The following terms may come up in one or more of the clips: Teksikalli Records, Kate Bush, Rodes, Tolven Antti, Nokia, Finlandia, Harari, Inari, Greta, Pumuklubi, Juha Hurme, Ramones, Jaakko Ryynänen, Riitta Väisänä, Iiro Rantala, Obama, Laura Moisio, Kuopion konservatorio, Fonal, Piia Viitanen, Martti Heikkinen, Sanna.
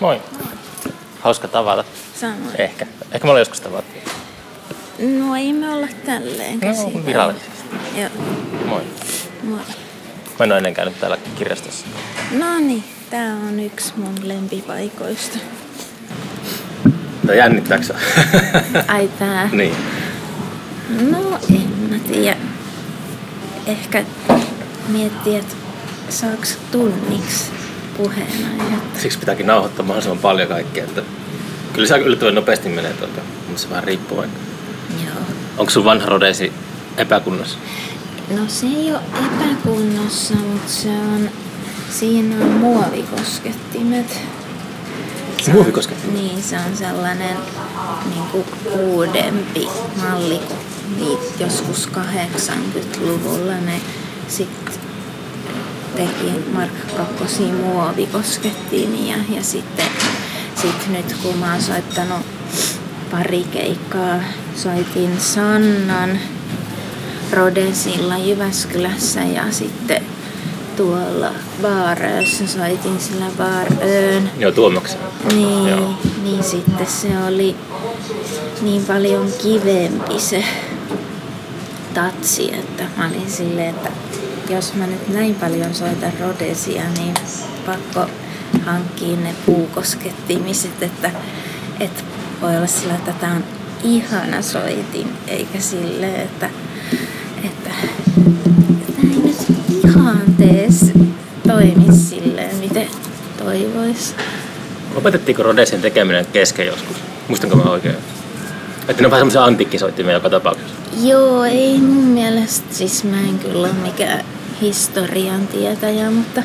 Moi. Hauska tavata. Samoin. Ehkä me ollaan joskus tavattu. No ei me olla tälleen käsillä. No, virallisesti. Joo. Moi. Moi. Mä en ole ennen käynyt täällä kirjastossa. No niin, tää on yksi mun lempipaikoista. Tää jännittääkö sä? Ai tää? Niin. No en mä tiedä. Ehkä miettii, että saako tunniksi puheenaihetta. Siksi pitääkin nauhoittaa mahdollisimman paljon kaikkea. Että kyllä se yllättävän nopeasti menee tuolta, mutta se vähän riippuu aina. Joo. Onko sun vanha rodesi epäkunnossa? No se ei ole epäkunnossa, mutta se on, siinä on muovikoskettimet. Muovikoskettimet? Niin, se on sellainen niinku uudempi malli kuin joskus 80-luvulla ne sit teki Markka Kakkosia muovikoskettimiä ja sitten nyt kun mä oon soittanut pari keikkaa, soitin Sannan Rodesilla Jyväskylässä ja sitten tuolla Baarössä soitin sillä Baaröön. Joo, Tuomaksen. Niin sitten se oli niin paljon kivempi se tatsi, että mä olin silleen, että jos mä nyt näin paljon soitan rodesia, niin pakko hankkia ne puukoskettimiset, että voi olla sillä, että tää on ihana soitin, eikä silleen, että ei nyt ihantees toimi silleen, miten toivois. Lopetettiinko rodesien tekeminen kesken joskus? Muistanko mä oikein? Että ne on vähän semmoisia antiikkisoittimia joka tapauksessa. Joo, ei mun mielestä, siis mä en kyllä ole mikään historian tietäjä, mutta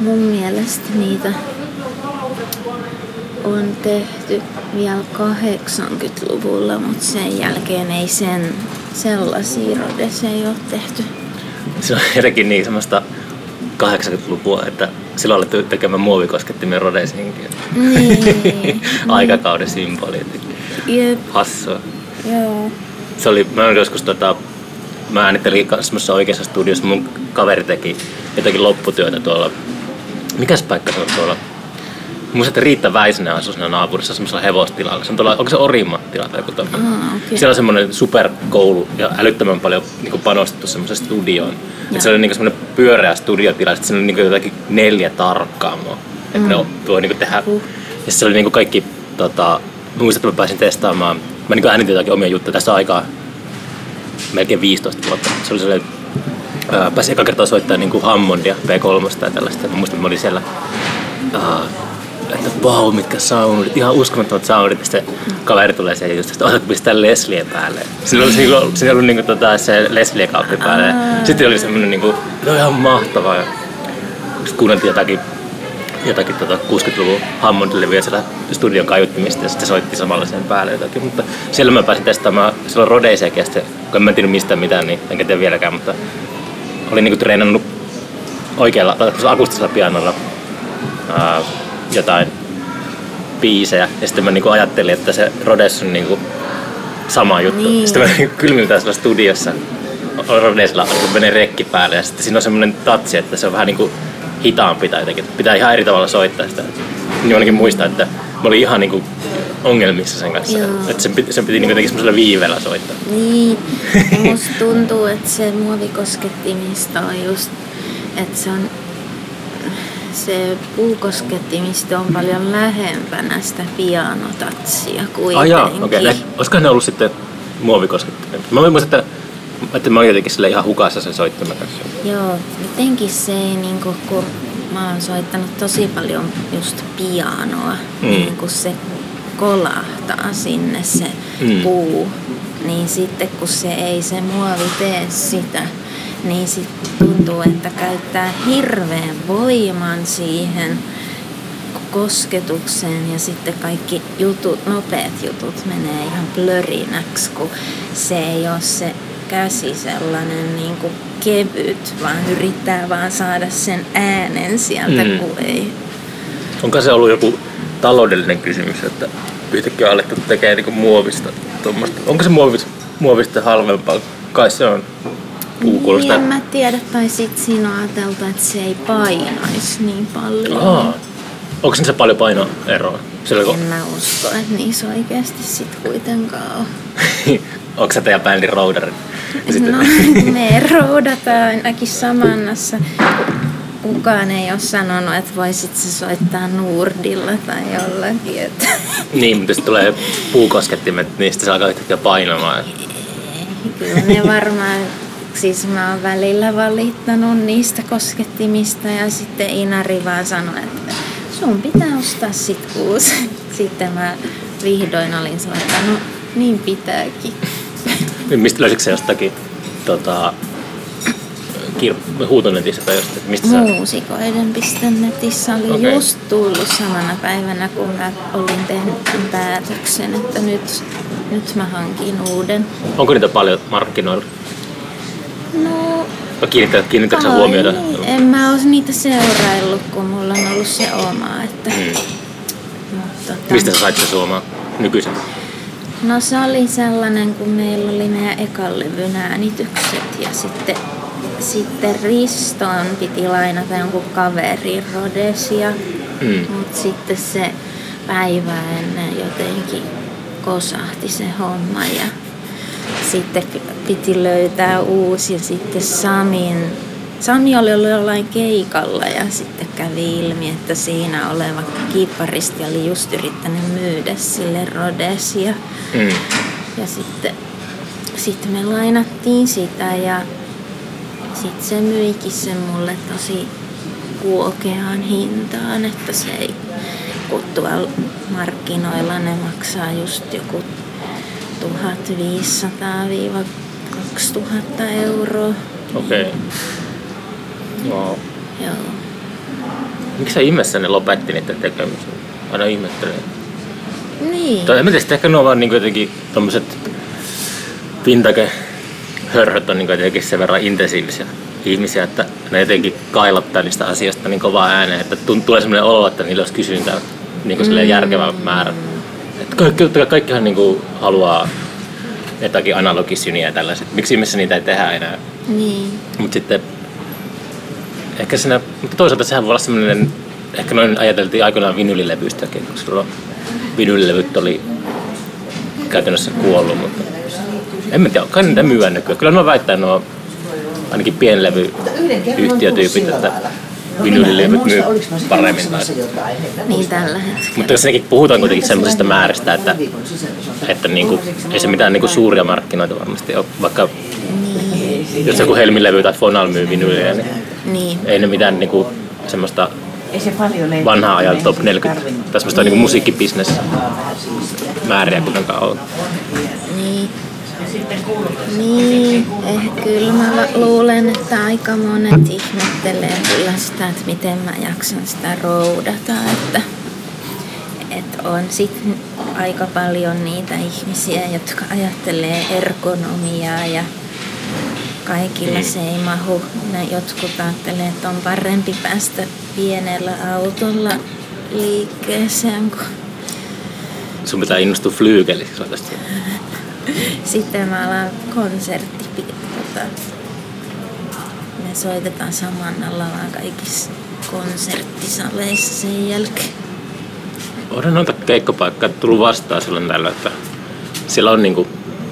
mun mielestä niitä on tehty vielä 80-luvulla, mutta sen jälkeen ei sellaisia rodeseja ole tehty. Se on jotenkin niin semmoista 80-luvua, että silloin alettiin tekemään muovikoskettimia rodesiinkin. Niin. Aikakauden symboli. Jep. Hassua. Joo. Se oli, mä olin joskus mä äänittelin semmoisessa oikeassa studiossa, mun kaveri teki jotakin lopputyötä tuolla. Mikäs paikka se on tuolla? Muistan, että Riitta Väisänä asui siinä naapurissa semmoisella hevostilalla. Se on tuolla, onko se Orimattila tai joku tämmöinen? Okay. Siellä on semmoinen superkoulu ja älyttömän paljon niin panostettu semmoiseen studioon. Et se oli niin semmoinen pyöreä studiotila, sitten siinä oli niin jotakin 4 tarkkaamoa. Että ne voi niin tehdä. Ja se oli niin kaikki, muistan, että mä pääsin testaamaan. Mä niin äänitin jotakin omia juttuja. Tässä on aikaa melkein 15 vuotta. Se oli sellainen, pääsin eka kertaa soittamaan niin Hammondia B3 tai tällaista. Mä muistan, että mä olin siellä, että vau, mitkä soundit, ihan uskomattomat soundit. Ja sitten kaveri tulee siihen ja just, että otatko pistää Leslie päälle. Siinä oli niin se Leslie-kauppi päälle. Sitten oli semmoinen, niin kuin, että on ihan mahtavaa. Sitten kuunneltiin jotakin 60-luvun Hammond-levyä siellä studion kaiuttimista ja sitten soitti samalla sen päälle jotakin, mutta siellä mä pääsin testaamaan silloin rodeisiakin ja sitten, kun en mä tiedä mistään mitään, niin enkä tiedä vieläkään, mutta olin niinku treenannut oikealla akustisella pianolla jotain biisejä ja sitten mä niinku ajattelin, että se rodes on niinku sama juttu. Niin. Sitten mä kylmiltään siellä studiossa rodeisella menee rekki päälle ja sitten siinä on semmoinen tatsi, että se on vähän niinku hitaampi tai jotenkin. Pitää ihan eri tavalla soittaa sitä. Niin ainakin muistaa, että mä olin ihan niinku ongelmissa sen kanssa. Että sen piti niinku jotenkin semmoisella viiveellä soittaa. Niin. Musta tuntuu, että se muovikoskettimista on just, että se puukoskettimista on paljon lähempänä sitä pianotatsia kuitenkin. Okei. Olisikohan ne ollut sitten muovikoskettimia? Mä muistan, että mä olin jotenkin sille ihan hukassa sen soittaman kanssa. Joo, jotenkin se ei niinku, kun mä oon soittanut tosi paljon just pianoa, niin kun se kolahtaa sinne se puu, niin sitten kun se ei se muovi tee sitä, niin sitten tuntuu, että käyttää hirveän voiman siihen kosketukseen ja sitten kaikki jutut, nopeat jutut menee ihan blörinäksi, kun se ei ole se käsi sellainen niin kuin kevyt, vaan yrittää vaan saada sen äänen sieltä, kun ei. Onko se ollut joku taloudellinen kysymys, että yhtäkkiä on alettu tekemään niin muovista tuommoista? Onko se muovista halvempaa? Kai se on puukulosta. Niin, en mä tiedä, tai sit siinä on ajateltu, että se ei painaisi niin paljon. Onko se paljon painoeroa? En mä usko, että niissä oikeasti sit kuitenkaan on. Onko sä teidän bändin roudarin? No, me roudataan ainakin Samannassa. Kukaan ei ole sanonut, että voisit se soittaa Nurdilla tai jollakin. Että. Niin, mutta sitten tulee puukoskettimet, niistä se alkaa yhtäkkiä painamaan. Kyllä ne varmaan, siis mä oon välillä valittanut niistä koskettimista ja sitten Inari vaan sanoi, että sun pitää ostaa sit uusi. Sitten mä vihdoin olin soittanut, niin pitääkin. Mistä löysikö se jostakin huutonetissä tai jostain? Mistä Muusikoiden.netissä oli just tullut samana päivänä, kun mä olin tehnyt päätöksen, että nyt mä hankin uuden. Onko niitä paljon markkinoilla? No, kiinnitätkö sä huomiota? En mä oo niitä seuraillut, kun mulla on ollut se oma. Että, mistä sä sait se omaa nykyisen? No se oli sellainen, kun meillä oli meidän ekan levyn äänitykset ja sitten Riston piti lainata jonkun kaverin Rodesia, mutta sitten se päivä ennen jotenkin kosahti se homma ja sitten piti löytää uusi ja sitten Sami oli ollut jollain keikalla ja sitten kävi ilmi, että siinä oleva kiipparisti oli just yrittänyt myydä sille Rodesia ja sitten me lainattiin sitä ja sitten se myikin sen mulle tosi kuokeaan hintaan, että se ei tuolla markkinoilla ne maksaa just joku 1,500–2,000 €. Okei. Wow. Joo. Miksi sä ihmeessä ne lopetti niitä tekemisiä? Aina ihmettelee. Niin. En mä tiedä, ehkä ne on vaan niin jotenkin tommoset pintake-hörhöt on niin jotenkin sen verran intensiivisiä ihmisiä, että ne jotenkin kailattaa niistä asioista niin kovaa ääneen, että tulee semmoinen olo, että niillä olisi kysyntää niin kuin järkevä määrä. Kaikkihan niinku haluaa jotakin analogisyniä ja tällaiset. Miksi ihmeessä niitä ei tehdä enää? Niin. Mut sitten ehkä siinä, mutta toisaalta sehän voi olla semmoinen, ehkä noin ajateltiin aikoinaan vinylilevystäkin, koska silloin vinylilevyt oli käytännössä kuollut, mutta en mä tiedä, kai niitä myyä nykyään. Kyllä nuo väittää nuo ainakin pienlevyyhtiötyypit, että vinylilevyt myy paremmin tai. Niin tällä hetkellä. Mutta senkin puhutaan kuitenkin semmoisesta määristä, että niinku, ei se mitään niinku suuria markkinoita varmasti ole, vaikka jos joku Helmi-levy tai Fonal myy vinyliä, niin ei ne mitään niinku semmoista vanhaa ajan top 40 tai semmoista niinku musiikkibisnesmääriä kuitenkaan on. Niin, kyllä mä luulen, että aika monet ihmettelee kyllä sitä, että miten mä jaksan sitä roudata, että on sitten aika paljon niitä ihmisiä, jotka ajattelee ergonomiaa ja kaikilla se ei mahu. Ne jotkut ajattelee, että on parempi päästä pienellä autolla liikkeeseen kuin. Sun pitää innostua flyykeliksi oikeasti. Sitten mä alan me soitetaan Samannalla vaan kaikissa konserttisaleissa sen jälkeen. Onhan noita keikkapaikkaa tullut vastaan silloin tällä, että siellä on niinku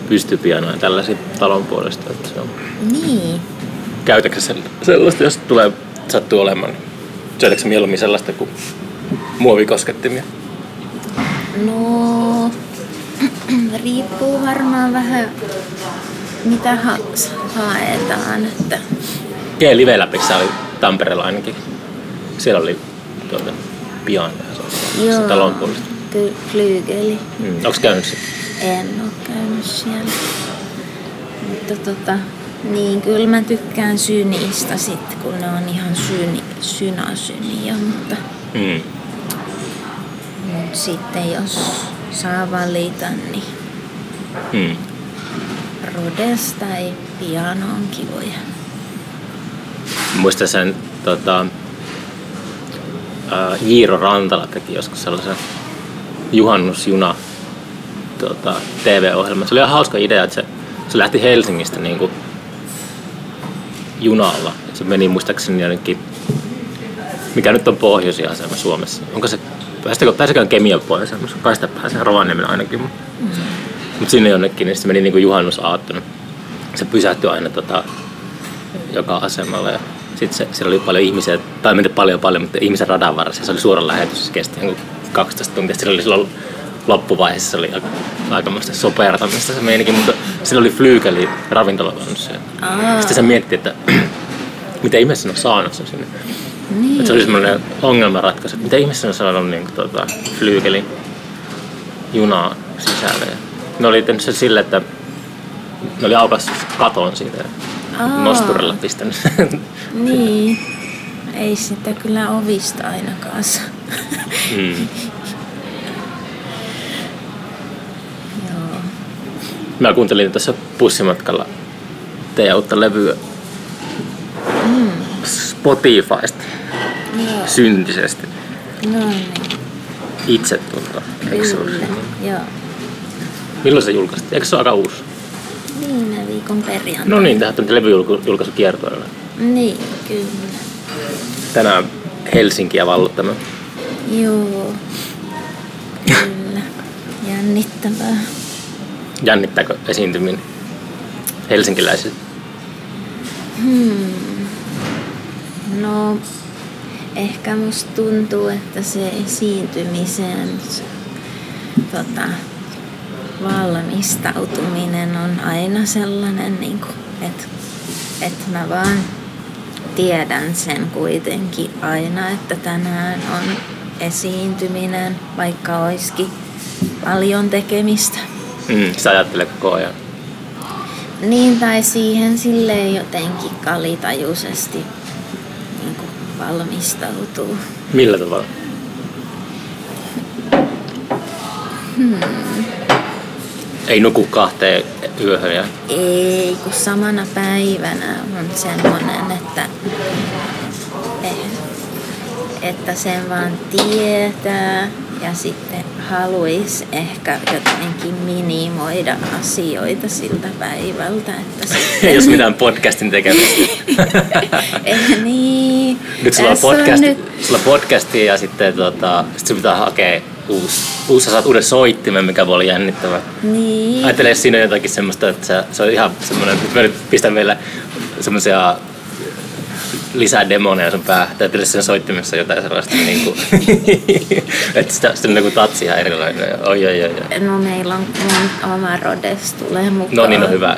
pystypianoja tällaisia talon puolesta. Että se on. Niin. Käytätkö sellaista, jos sattuu olemaan? Syötätkö mieluummin sellaista kuin muovikoskettimia? No. Riippuu varmaan vähän mitä haetaan, että. Live-läpissä oli Tampereella ainakin. Siellä oli pian se talon puolesta. Flyygeli. Onko käynyt siellä? En ole käynyt siellä. Mutta niin kyllä mä tykkään synistä sitten, kun ne on ihan synasyniä, mutta. Mut sitten jos saa valita, niin Rodes tai piano on kivoja. Muistan sen, Iiro Rantala teki joskus sellaisen juhannusjuna TV-ohjelman. Se oli ihan hauska idea, että se lähti Helsingistä niinku junalla. Se meni muistaakseni jonnekin mikä nyt on pohjoisjääsema Suomessa. Onko se, pääsikään Kemian pohjoisjääsema? Kai sitä pääsee Rovaniemen ainakin. Mut sinne jonnekin, niin se meni niinku juhannusaattona. Se pysähtyi aina joka asemalla. Ja sitten siellä oli paljon ihmisiä, tai miten paljon, mutta ihmisen radan varassa. Se oli suora lähetys, se kesti 12 tuntia. Siellä oli silloin loppuvaiheessa, se oli aikamoista sopertamista se meininkin, mutta siellä oli Flyykeli ravintolavannus. Sitten se mietti, että mitä ihmeessä on saanut sen sinne. Niin. Että se oli semmoinen ongelmanratkaisu, että mitä ihmeessä on saanut niin Flyykelin junaa sisälle. Ne oli tehnyt sen sille, että ne oli aukaissut katon siitä ja nosturilla pistänyt. Niin. Ei sitä kyllä ovista ainakaan saa. Mm. Joo. Mä kuuntelin tässä bussimatkalla teidän uutta levyä. Mm. Spotifysta. Joo. Syntisesti. No niin. Itsetunto. Joo. Milloin se julkaistiin? Eikö se ole aika uusi? Viime viikon perjantaina. No niin, tähän on levyjulkaisu kiertueella. Niin, kyllä. Tänään Helsinkiä vallottamme. Joo. Kyllä. Jännittävää. Jännittääkö esiintyminen helsinkiläisille? No, ehkä musta tuntuu, että se esiintymiseen valmistautuminen on aina sellainen, niin että et mä vaan tiedän sen kuitenkin aina, että tänään on esiintyminen, vaikka olisikin paljon tekemistä. Sä ajattelet koko ajan. Niin, tai siihen silleen jotenkin kalitajuisesti niin valmistautuu. Millä tavalla? Ei nuku kahteen yöhön ja... Ei, kun samana päivänä on semmoinen, että sen vaan tietää ja sitten haluaisi ehkä jotenkin minimoida asioita siltä päivältä. Että sitten... Ei jos mitään podcastin tekemistä. Niin. Nyt sulla on podcastia ja sitten sit pitää hakea. Uussa saat uuden soittimen, mikä voi olla jännittävä. Niin. Ajattele siinä jotakin semmoista, että se on ihan semmoinen, että mä nyt pistän vielä semmoisia lisää demoneja sun päähän. Ajattele siinä soittimessa jotain sellaista, niin kuin, että se on niin kuin tatsi ihan erilainen. Oi. No meillä on oma Rodes tulee mukaan. No niin, on hyvä.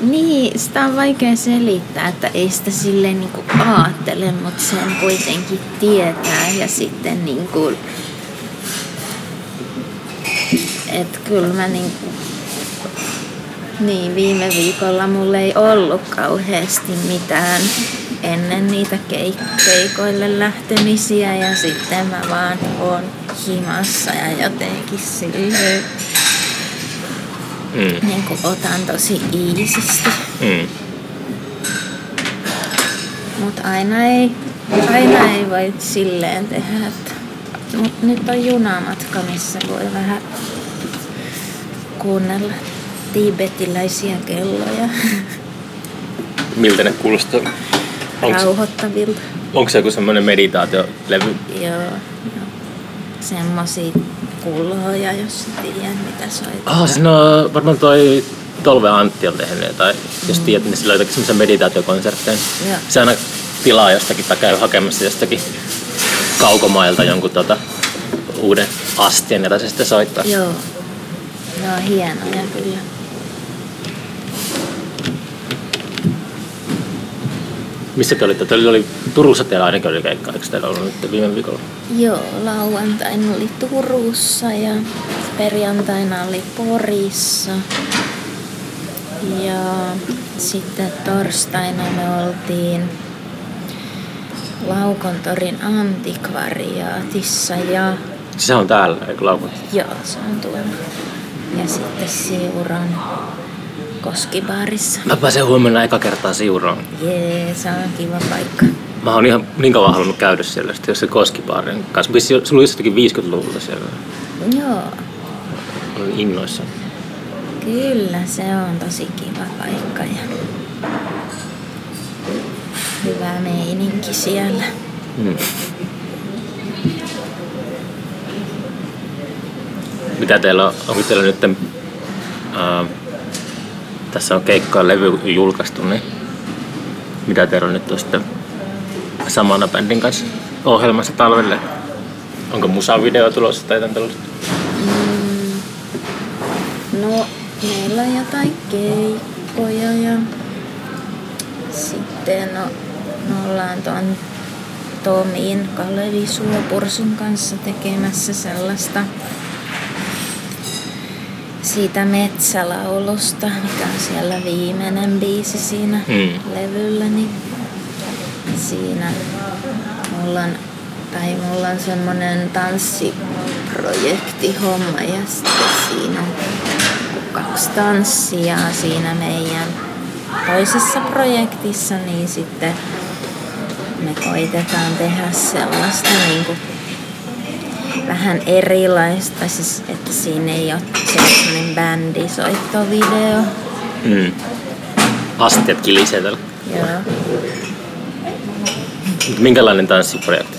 Niin, sitä on vaikea selittää, että ei sitä silleen niinku aattele, mutta sen kuitenkin tietää ja sitten niinku... Et kyllä mä niinku... Niin, viime viikolla mulla ei ollut kauheasti mitään ennen niitä keikoille lähtemisiä ja sitten mä vaan oon himassa ja jotenkin silleen... Niin kuin otan tosi iisisti. Mut aina ei voi silleen tehdä, että... Mut nyt on junamatka, missä voi vähän kuunnella tiibetiläisiä kelloja. Miltä ne kuulostaa? Rauhoittavilta. Onko se joku semmoinen meditaatiolevy? Joo. Semmosia kulhoja, jos sä tiedät, mitä soitetaan. No varmaan toi Tolven Antti on tehnyt, tai jos tiedät, niin sillä on jotakin semmoisen meditaatiokonsertteja. Se aina tilaa jostakin tai käy hakemassa jostakin kaukomailta jonkun uuden astian, jota se sitten soittaa. Joo, ne on hienoja kyllä. Missä te olitte? Teillä oli Turussa teillä ainakin oli keikka, eikö teillä ollut nyt viime viikolla? Joo, lauantaina oli Turussa ja perjantaina oli Porissa. Ja sitten torstaina me oltiin Laukontorin antikvariaatissa ja... Se on täällä, eikö Laukon? Joo, se on tuolla. Ja sitten Siuran Koskibaarissa. Mä pääsen huomenna eka kertaa Siuraan. Jee, se on kiva paikka. Mä oon ihan niin kauan halunnut käydä siellä, jos se Koskibaarin kanssa. Sulla oli jostakin 50-luvulta siellä. Joo. Olin innoissa. Kyllä, se on tosi kiva paikka. Ja... hyvä meininki siellä. Mm. Mitä teillä on? Onko teillä nyt, tässä on keikkaan levy julkaistu, niin mitä teillä on nyt tuosta samana bändin kanssa ohjelmassa talvelle? Onko musavideo tulossa tai jotain tällaista? No, meillä on jotain keikkoja ja sitten me ollaan tuon Tomin Kalevi Suopursun kanssa tekemässä sellaista siitä metsälaulusta, mikä on siellä viimeinen biisi siinä levyllä, niin siinä mulla on semmonen tanssiprojektihomma ja sitten siinä on 2 tanssijaa siinä meidän toisessa projektissa, niin sitten me koitetaan tehdä sellaista niin kuin vähän erilaista, siis että siinä ei ole sellainen bändisoittovideo. Mm. Astiat kilisee täällä. Joo. Minkälainen tanssiprojekti?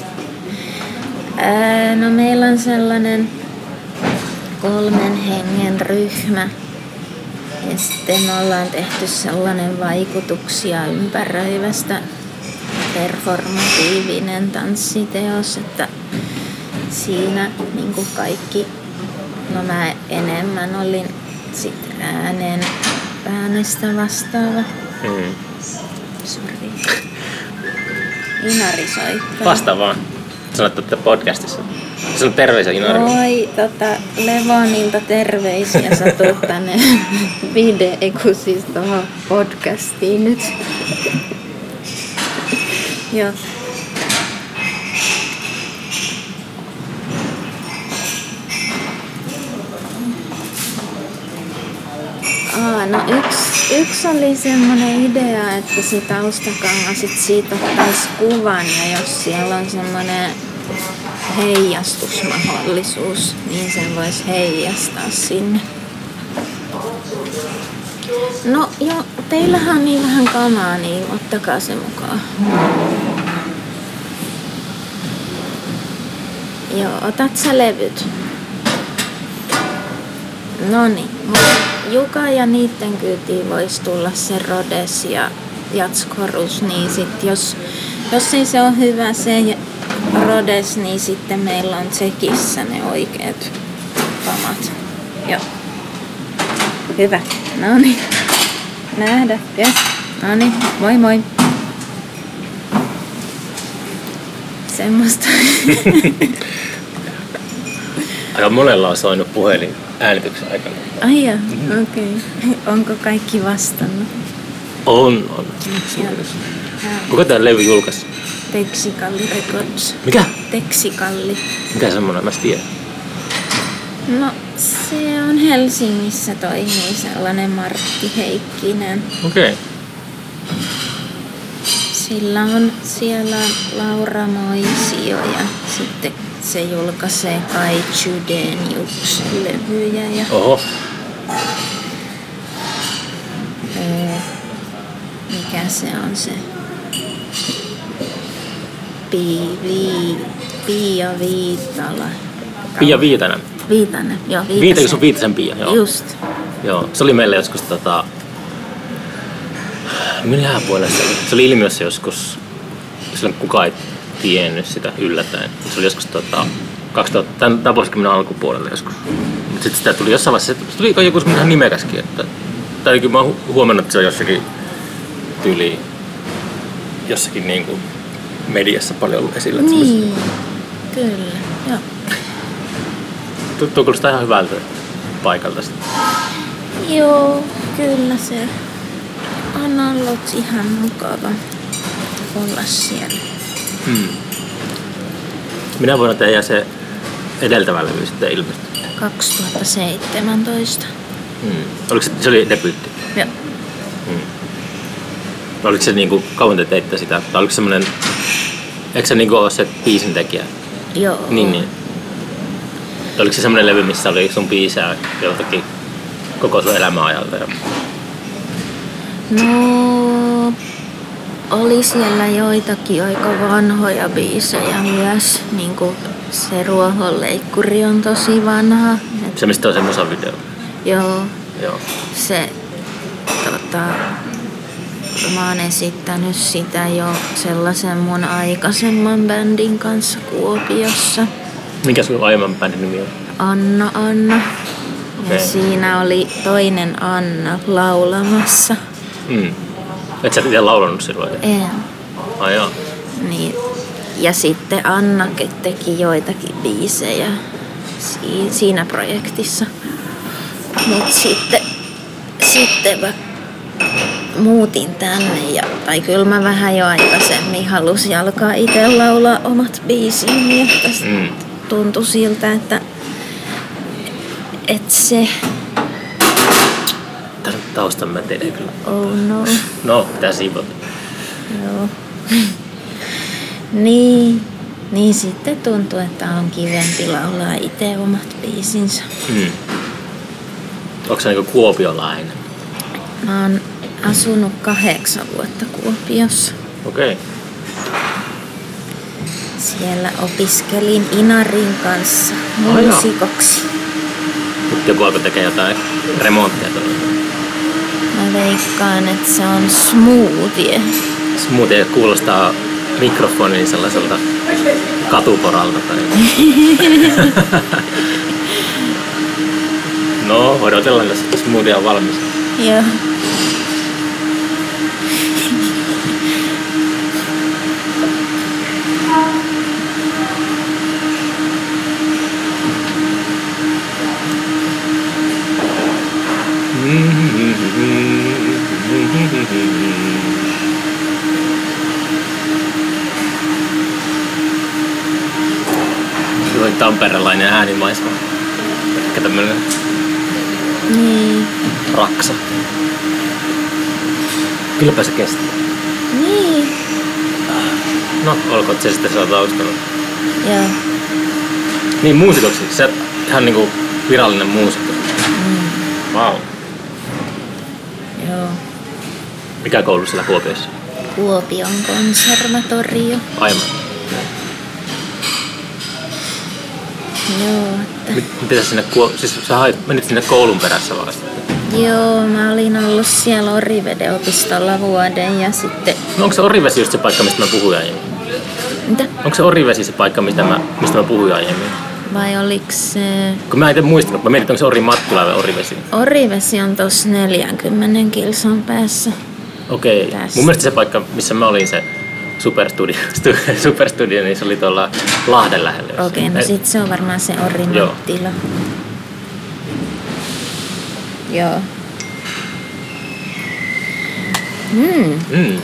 No meillä on sellainen 3 hengen ryhmä ja sitten me ollaan tehty sellainen vaikutuksia ympäröivästä performatiivinen tanssiteos, että siinä niin kuin kaikki, no mä enemmän olin sit äänestä vastaava. Mm. Sorry. Inari soittaa. Vasta vaan. Sanottu, että podcastissa. Sanottu terveisiä Inari. Oi, Levonilta terveisiä sä tuot tänne siis tohon podcastiin nyt. Joo. No yksi oli semmoinen idea, että se taustakangas siitä ottaisi kuvan ja jos siellä on semmoinen heijastusmahdollisuus, niin sen voisi heijastaa sinne. No joo, teillähän on niin vähän kamaa, niin ottakaa se mukaan. Joo, otat sä levyt? Noniin. Juka ja niitten kyytiin voisi tulla se Rodes ja Jatskorus, niin sit jos ei se ole hyvä se Rodes, niin sitten meillä on Tsekissä ne oikeat kamat. Joo. Hyvä. No niin. Nähdä. Yes. No niin. Moi moi. Semmosta. Aika monella on soinut puhelin äänityksen aikana. Ai jaa, okei. Okay. Onko kaikki vastannut? On. Kuka tää levy julkaisi? Teksikalli Records. Mikä? Teksikalli. Mikä semmoinen? Mä tiedän. No, se on Helsingissä toimii sellainen Martti Heikkinen. Okei. Okay. Sillä on siellä Laura Moisio ja sitten se julkaisee kai Juden levyjä ja mikä se on se Piia Viitala. Piia Viitanen. Viitanen, joo. Viitanen on Viitasen Piia, joo. Just. Joo, se oli meillä joskus minähän puolesta se oli ilmiössä joskus, silloin kukaan ei tiennyt sitä yllättäen. Se oli joskus 2000, tämän vuosikymmenen alkupuolella joskus. Mutta sitten sitä tuli jossain vaiheessa, se tuli joku semmoinen nimekäskin. Tai kyllä mä oon huomannut, että se on jossakin tyyli, jossakin niin kuin mediassa paljon ollut esillä. Niin, kyllä, joo. Tuntuu kuulostaa ihan hyvältä paikalta sitten. Joo, kyllä se. On ollut ihan mukava olla siellä. Hmm. Minä vuonna tehdä se edeltävä levy sitten ilmestyi? 2017. Hmm. Oliko se oli debyytti? Joo. Hmm. Oliko se niinku, kauan te teitte sitä? Tai oliko semmonen, eikö se niinku ole se biisintekijä? Joo. Niin. Oliko se semmonen levy, missä oli sun biisää joltakin koko sun elämän ajalta? No, Oli siellä joitakin aika vanhoja biisejä myös, niin kuin se Ruohonleikkuri on tosi vanha. Se mistä on se musavideo? Joo. Se, mä oon esittänyt sitä jo sellaisen mun aikaisemman bändin kanssa Kuopiossa. Mikä sun aiemman bändin nimi on? Anna. Okay. Ja siinä oli toinen Anna laulamassa. Mm. Et sä itse laulanut silloin? En. Ai joo. Niin. Ja sitten Anna teki joitakin biisejä siinä projektissa. Mut sitten mä muutin tänne tai kyllä mä vähän jo aikaisemmin halusin alkaa itse laulaa omat biisini. Tuntui siltä, että se... Tässä taustan mä tein kyllä. Oh no. No, pitää siivota. Joo. Niin sitten tuntuu, että on kivempi laulaa itse omat biisinsä. Mm. Onko se niinku kuopiolainen? Mä oon asunut 8 vuotta Kuopiossa. Okei. Okay. Siellä opiskelin Inarin kanssa muusikoksi. Nyt joku alkoi tekee jotain remonttia tuolla. Mä veikkaan, että se on smoothie. Smoothie kuulostaa mikrofoniin sellaiselta katuporalta tai no, odotellaan tässä, että smoothie on valmis. Joo. Silloin tamperelainen äänimaisema. Ehkä tämmönen raksa. Kylläpä se kestää. Niin. No, olkoot se sitten siellä taustalla. Joo. Niin, muusikoksi. Sehän on niinku virallinen muusikko. Vau. Wow. Joo. Mikä koulu siellä Kuopiossa? Kuopion konservatorio. Aivan. Joo, mitä sinne menit sinne koulun perässä vasta? Joo, mä olin ollut siellä Oriveden opistolla vuoden ja sitten... No, onko se Orivesi just se paikka, mistä mä puhuin aiemmin? Mitä? Onko se Orivesi se paikka, mistä mä puhuin aiemmin? Vai oliks se... Kun mä en muistanut, mä mietin, onko se Orin Mattila vai Orivesi? Orivesi on tossa 40 kilsan päässä. Okei. Okay. Mun mielestä se paikka, missä mä olin, se Superstudio, niin se oli tuolla Lahden lähellä. Okei, okay, no sit se on varmaan se Orin Mattila. Joo. Mm.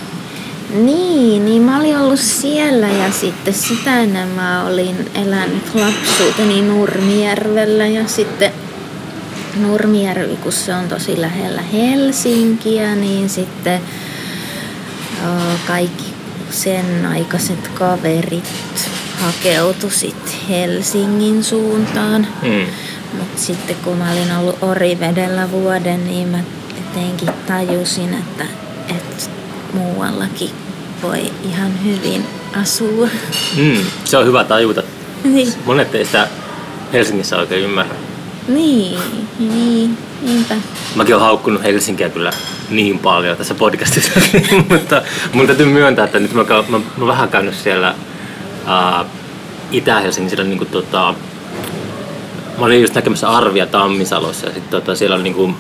Niin mä olin ollut siellä ja sitten sitä ennen mä olin elänyt lapsuuteni Nurmijärvellä ja sitten Nurmijärvi, kun se on tosi lähellä Helsinkiä, niin sitten kaikki sen aikaiset kaverit hakeutu sitten Helsingin suuntaan. Mm. Mutta sitten kun mä olin ollut Orivedellä vuoden, niin mä jotenkin tajusin, että muuallakin voi ihan hyvin asua. Se on hyvä tajuta. Niin. Monet ei sitä Helsingissä oikein ymmärrä. Niin, niinpä. Mäkin olen haukkunut Helsinkiä kyllä niin paljon tässä podcastissa, mutta mun täytyy myöntää, että nyt mä vähän käynyt siellä Itä-Helsingissä, niin kuin mä olin just näkemässä Arvia Tammisalossa ja sit siellä on niin kuin,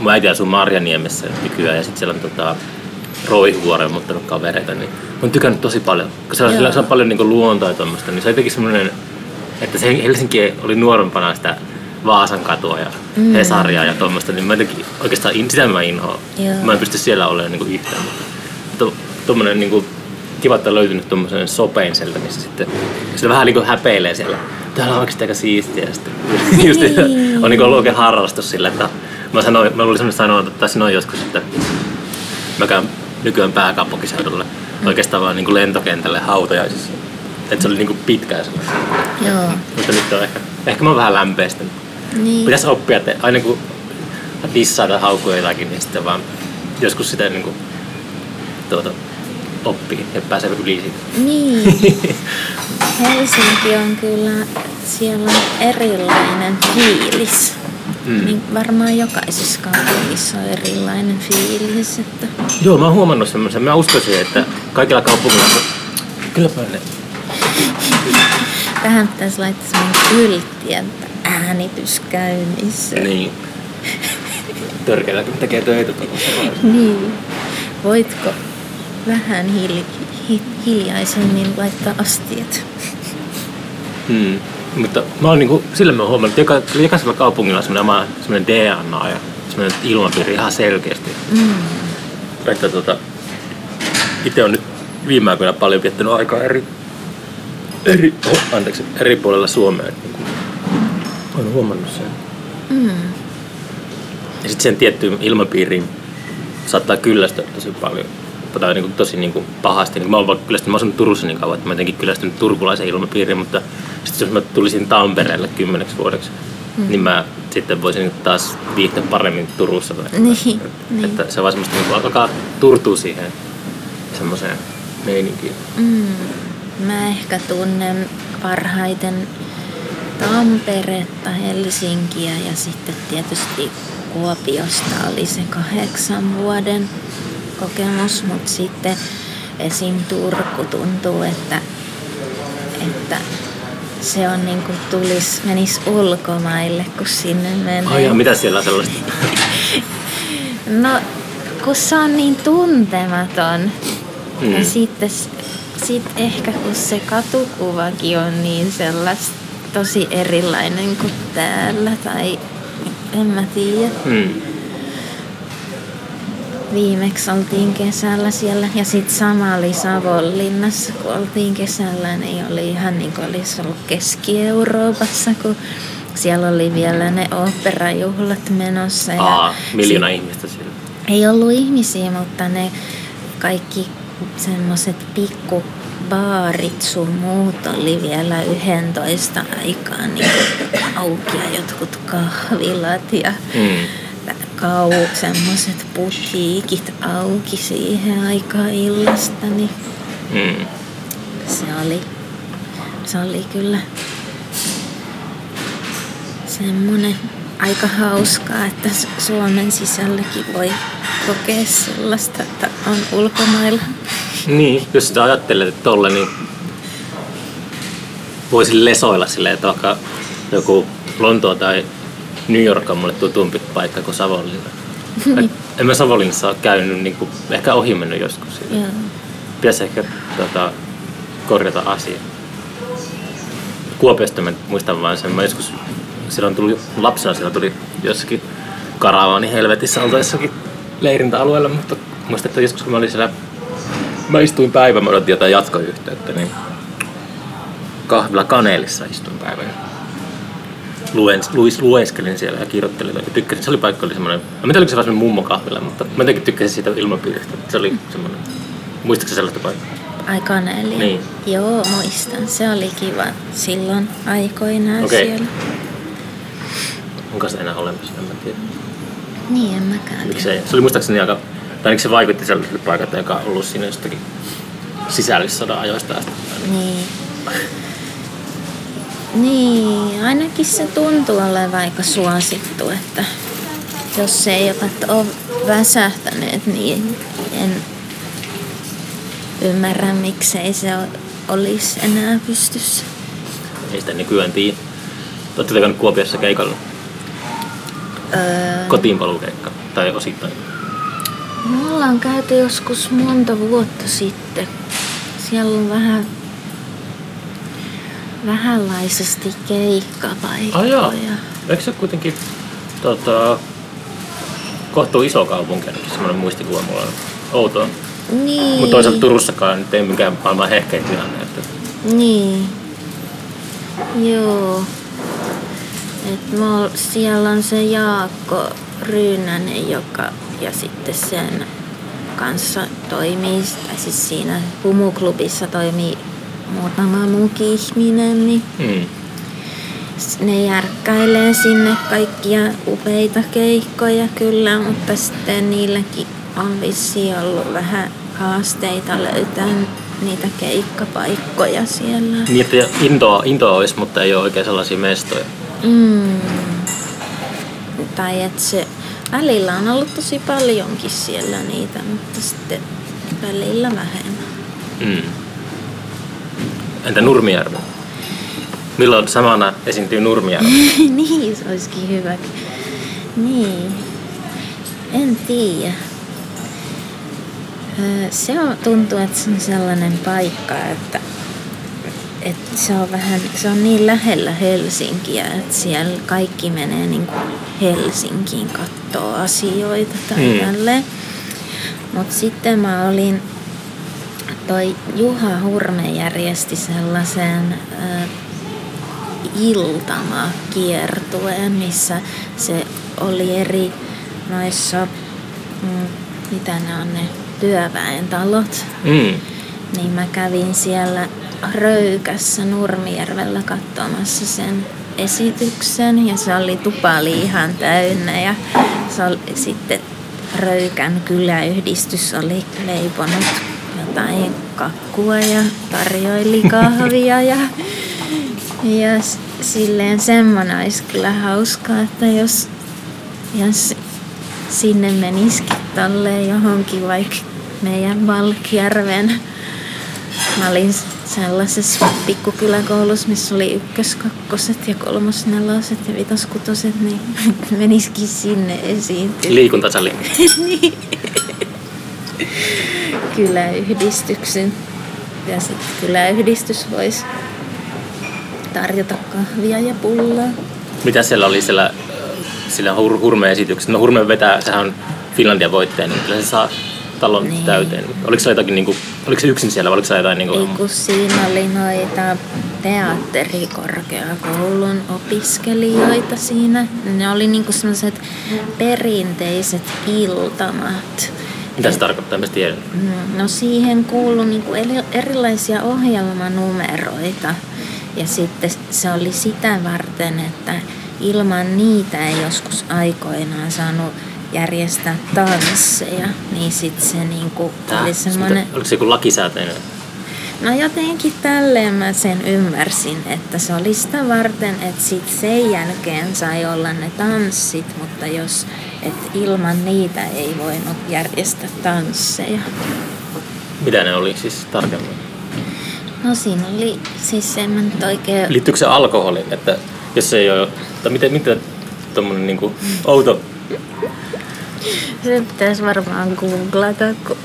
mun äiti asuu Marjaniemessä nykyään ja sit siellä on Roihuvuoreen muuttanut kavereita, niin on tykännyt tosi paljon. Siellä on paljon niin luontoa ja tommoista, niin se on jotenkin semmoinen, että se Helsinki oli nuorempana sitä Vaasan katua ja Hesaria ja tommoista, niin mä jotenkin oikeastaan sitä mä inhoan. Mä en pysty siellä olemaan niin yhtään, mutta tommoinen niin kiva, että on löytynyt tommoisen sopein sieltä, missä sitten sitä vähän niin häpeilee siellä. Täällä on oikeasti aika siistiä ja sitten just, on niin ollut oikein harrastus sillä, että mä luulin sanoa joskus, että mä käyn nykyään pääkaupunkiseudulla oikeastaan vaan niin lentokentälle hautajaisissa. Et se oli niin pitkään sellaista. Joo. Mutta nyt on ehkä mä oon vähän lämpeistänyt. Niin. Pitäis oppia, että aina kun dissaa tai haukuu jotakin, niin sitten vaan joskus sitä niin oppii ja pääsee yli siitä. Niin. Helsinki on kyllä, siellä on erilainen fiilis. Mm. Niin varmaan jokaisessa kaupungissa on erilainen fiilis. Että... Joo, mä oon huomannut semmoisen. Mä uskoisin, että kaikilla kaupungilla on... Kylläpä ne. Tähän pitäisi laittaa semmoinen kyltti, että äänitys käynnissä. Niin. Törkeää, kun tekee töitä. Niin. Voitko vähän hiljaisemmin laittaa astiat? Hmm. Mutta mä oon niinku, sillä mä oon huomannut, että jokaisella kaupungilla on semmoinen DNA ja semmoinen ilmapiiri ihan selkeästi. Mm. Että ite on nyt viime aikoina paljon viettänyt aikaa eri puolella Suomea. Oon huomannut sen. Mm. Ja sit sen tiettyyn ilmapiiriin saattaa kyllästyä tosi paljon. Tai niinku tosi niinku pahasti. Mä oon vaan kyllästynyt, mä oon asunut Turussa niin kauan, että mä jotenkin kyllästynyt turkulaisen ilmapiiriin, mutta sitten jos mä tulisin Tampereelle 10 vuodeksi, niin mä sitten voisin taas viihtyä paremmin Turussa. Niin, että se vaan semmoista niinku alkaa turtua siihen semmoiseen meininkiin. Mm. Mä ehkä tunnen parhaiten Tamperetta, Helsinkiä ja sitten tietysti Kuopiosta oli se 8 vuoden kokemus, mutta sitten esim. Turku tuntuu, että se on niinku menis ulkomaille, kun sinne menee. Ai ja mitä siellä on sellaista? No, kun se on niin tuntematon. Mm. Ja sit ehkä kun se katukuvakin on niin sellaista tosi erilainen kuin täällä, tai en mä tiedä. Mm. Viimeksi oltiin kesällä siellä ja sitten sama oli Savonlinnassa, kun oltiin kesällä, niin oli ihan niin kuin olisi ollut Keski-Euroopassa, kun siellä oli vielä ne oopperajuhlat menossa. Miljoona ihmistä siellä. Ei ollut ihmisiä, mutta ne kaikki semmoiset pikkubaarit sun muut oli vielä 11 aikaa niin auki ja jotkut kahvilat ja... Mm. Semmoiset putiikit auki siihen aikaan illasta, niin se oli kyllä semmoinen aika hauskaa, että Suomen sisälläkin voi kokea sellaista, että on ulkomailla. Niin, jos sitä ajattelet tolle, niin voisin lesoilla silleen, että vaikka joku Lontoa tai New York on mulle tutumpi paikka kuin Savonlinna. En mä Savonlinnassa ole käynyt, niin kuin, ehkä ohi mennyt joskus siitä. Pitäisi ehkä korjata asia. Kuopiosta mä muistan vaan sen. Mä joskus lapsena siellä tuli jossakin karavaani helvetissä oltaessakin leirintäalueella, mutta muistan, että joskus kun mä olin siellä, mä istuin päivän, mä odotin jotain jatkoyhteyttä, niin kahvilla Kaneelissa istuin päivän. Lueskelin siellä ja kirjoittelin. Tykkäsin. Se oli paikka, oli semmoinen... Mä tiedän, oliko se vaan semmoinen mummokahvilla, mutta mä jotenkin tykkäsin siitä ilmapiiristä. Se oli semmoinen... Muistatko sellaista paikkaa? Ai Kaneeli. Niin. Joo, muistan. Se oli kiva silloin aikoinaan siellä. Onko se enää olemassa? En mä tiedä. Niin, en mäkään. Miksei? Se oli muistaakseni aika... Tai se vaikutti sellaiselle paikalle, joka on ollut siinä jostakin sisällissodan ajoista asti. Niin. Niin, ainakin se tuntuu olevan aika suosittu, että jos se ei ole väsähtäneet, niin en ymmärrä, miksei se olisi enää pystyssä. Ei sitä nykyään tiedä. Oletteko nyt Kuopiossa keikalla? Kotiinpaluukeikka tai osittain? Me ollaan käyty joskus monta vuotta sitten. Siellä on vähänlaisesti keikkapaikkoja. Eikö se kuitenkin kohtuu iso kaupunki, semmoinen muistikuva mulla on outoa. Niin. Mutta toisaalta Turussakaan nyt ei mikään maailman hehkeä tilanne. Niin. Joo. Et siellä on se Jaakko Ryynänen, ja sitten sen kanssa toimii, tai siis siinä Pumuklubissa toimii muutama muukin ihminen, niin ne järkkäilee sinne kaikkia upeita keikkoja kyllä, mutta sitten niilläkin on vissiin ollut vähän haasteita löytää niitä keikkapaikkoja siellä. Niin, että intoa olisi, mutta ei ole oikein sellaisia mestoja. Tai että se välillä on ollut tosi paljonkin siellä niitä, mutta sitten välillä vähemmän. Entä Nurmijärvi? Milloin samana esiintyy Nurmijärvi? Niin, se olisikin hyvä. Niin. En tiedä. Se on, tuntuu, että se on sellainen paikka, että se on niin lähellä Helsinkiä, että siellä kaikki menee niin kuin Helsinkiin kattoo asioita tai tälleen. Mut sitten mä olin, toi Juha Hurme järjesti sellaisen iltamakiertueen, missä se oli eri noissa, mitä ne on ne työväentalot, niin mä kävin siellä Röykässä Nurmijärvellä katsomassa sen esityksen ja se oli tupali ihan täynnä ja se oli, sitten Röykän kyläyhdistys oli leiponut jotain kakkua ja tarjoili kahvia ja silleen semmoinen olisi kyllä hauskaa, että jos sinne menisikin tolleen johonkin vaikka meidän Valkjärven. Mä olin sellaisessa pikkukyläkoulussa, missä oli 1., 2. ja 3., 4. ja 5., 6, niin menisikin sinne esiintyä. Liikuntasali. Niin. Kyläyhdistyksen. Ja sitten kyläyhdistys voisi tarjota kahvia ja pullaa. Mitä siellä oli sillä Hurme-esityksessä? No Hurme vetää, sehän on Finlandia voitteen, niin kyllä se saa talon niin täyteen. Oliko se jotakin niinku, oliko se yksin siellä vai oliko se jotain niinku? Ei kun siinä oli noita teatterikorkeakoulun opiskelijoita siinä. Ne oli niinku sellaiset perinteiset iltamat. Mitä se tarkoittaa? Mä tiedän. No siihen kuului niinku erilaisia ohjelmanumeroita. Ja sitten se oli sitä varten, että ilman niitä ei joskus aikoinaan saanut järjestää tansseja, niin sitten se niinku oli semmoinen. Oliko se joku lakisääteinen? No jotenkin tälleen mä sen ymmärsin, että se oli sitä varten, että sitten sen jälkeen sai olla ne tanssit, mutta jos et ilman niitä ei voinut järjestää tansseja. Mitä ne oli siis tarkemmin? No siinä oli siis en mä nyt oikein. Liittyykö se alkoholiin, että jos ei ole, tai miten tommonen niinku outo. Se pitäisi varmaan googlata, kun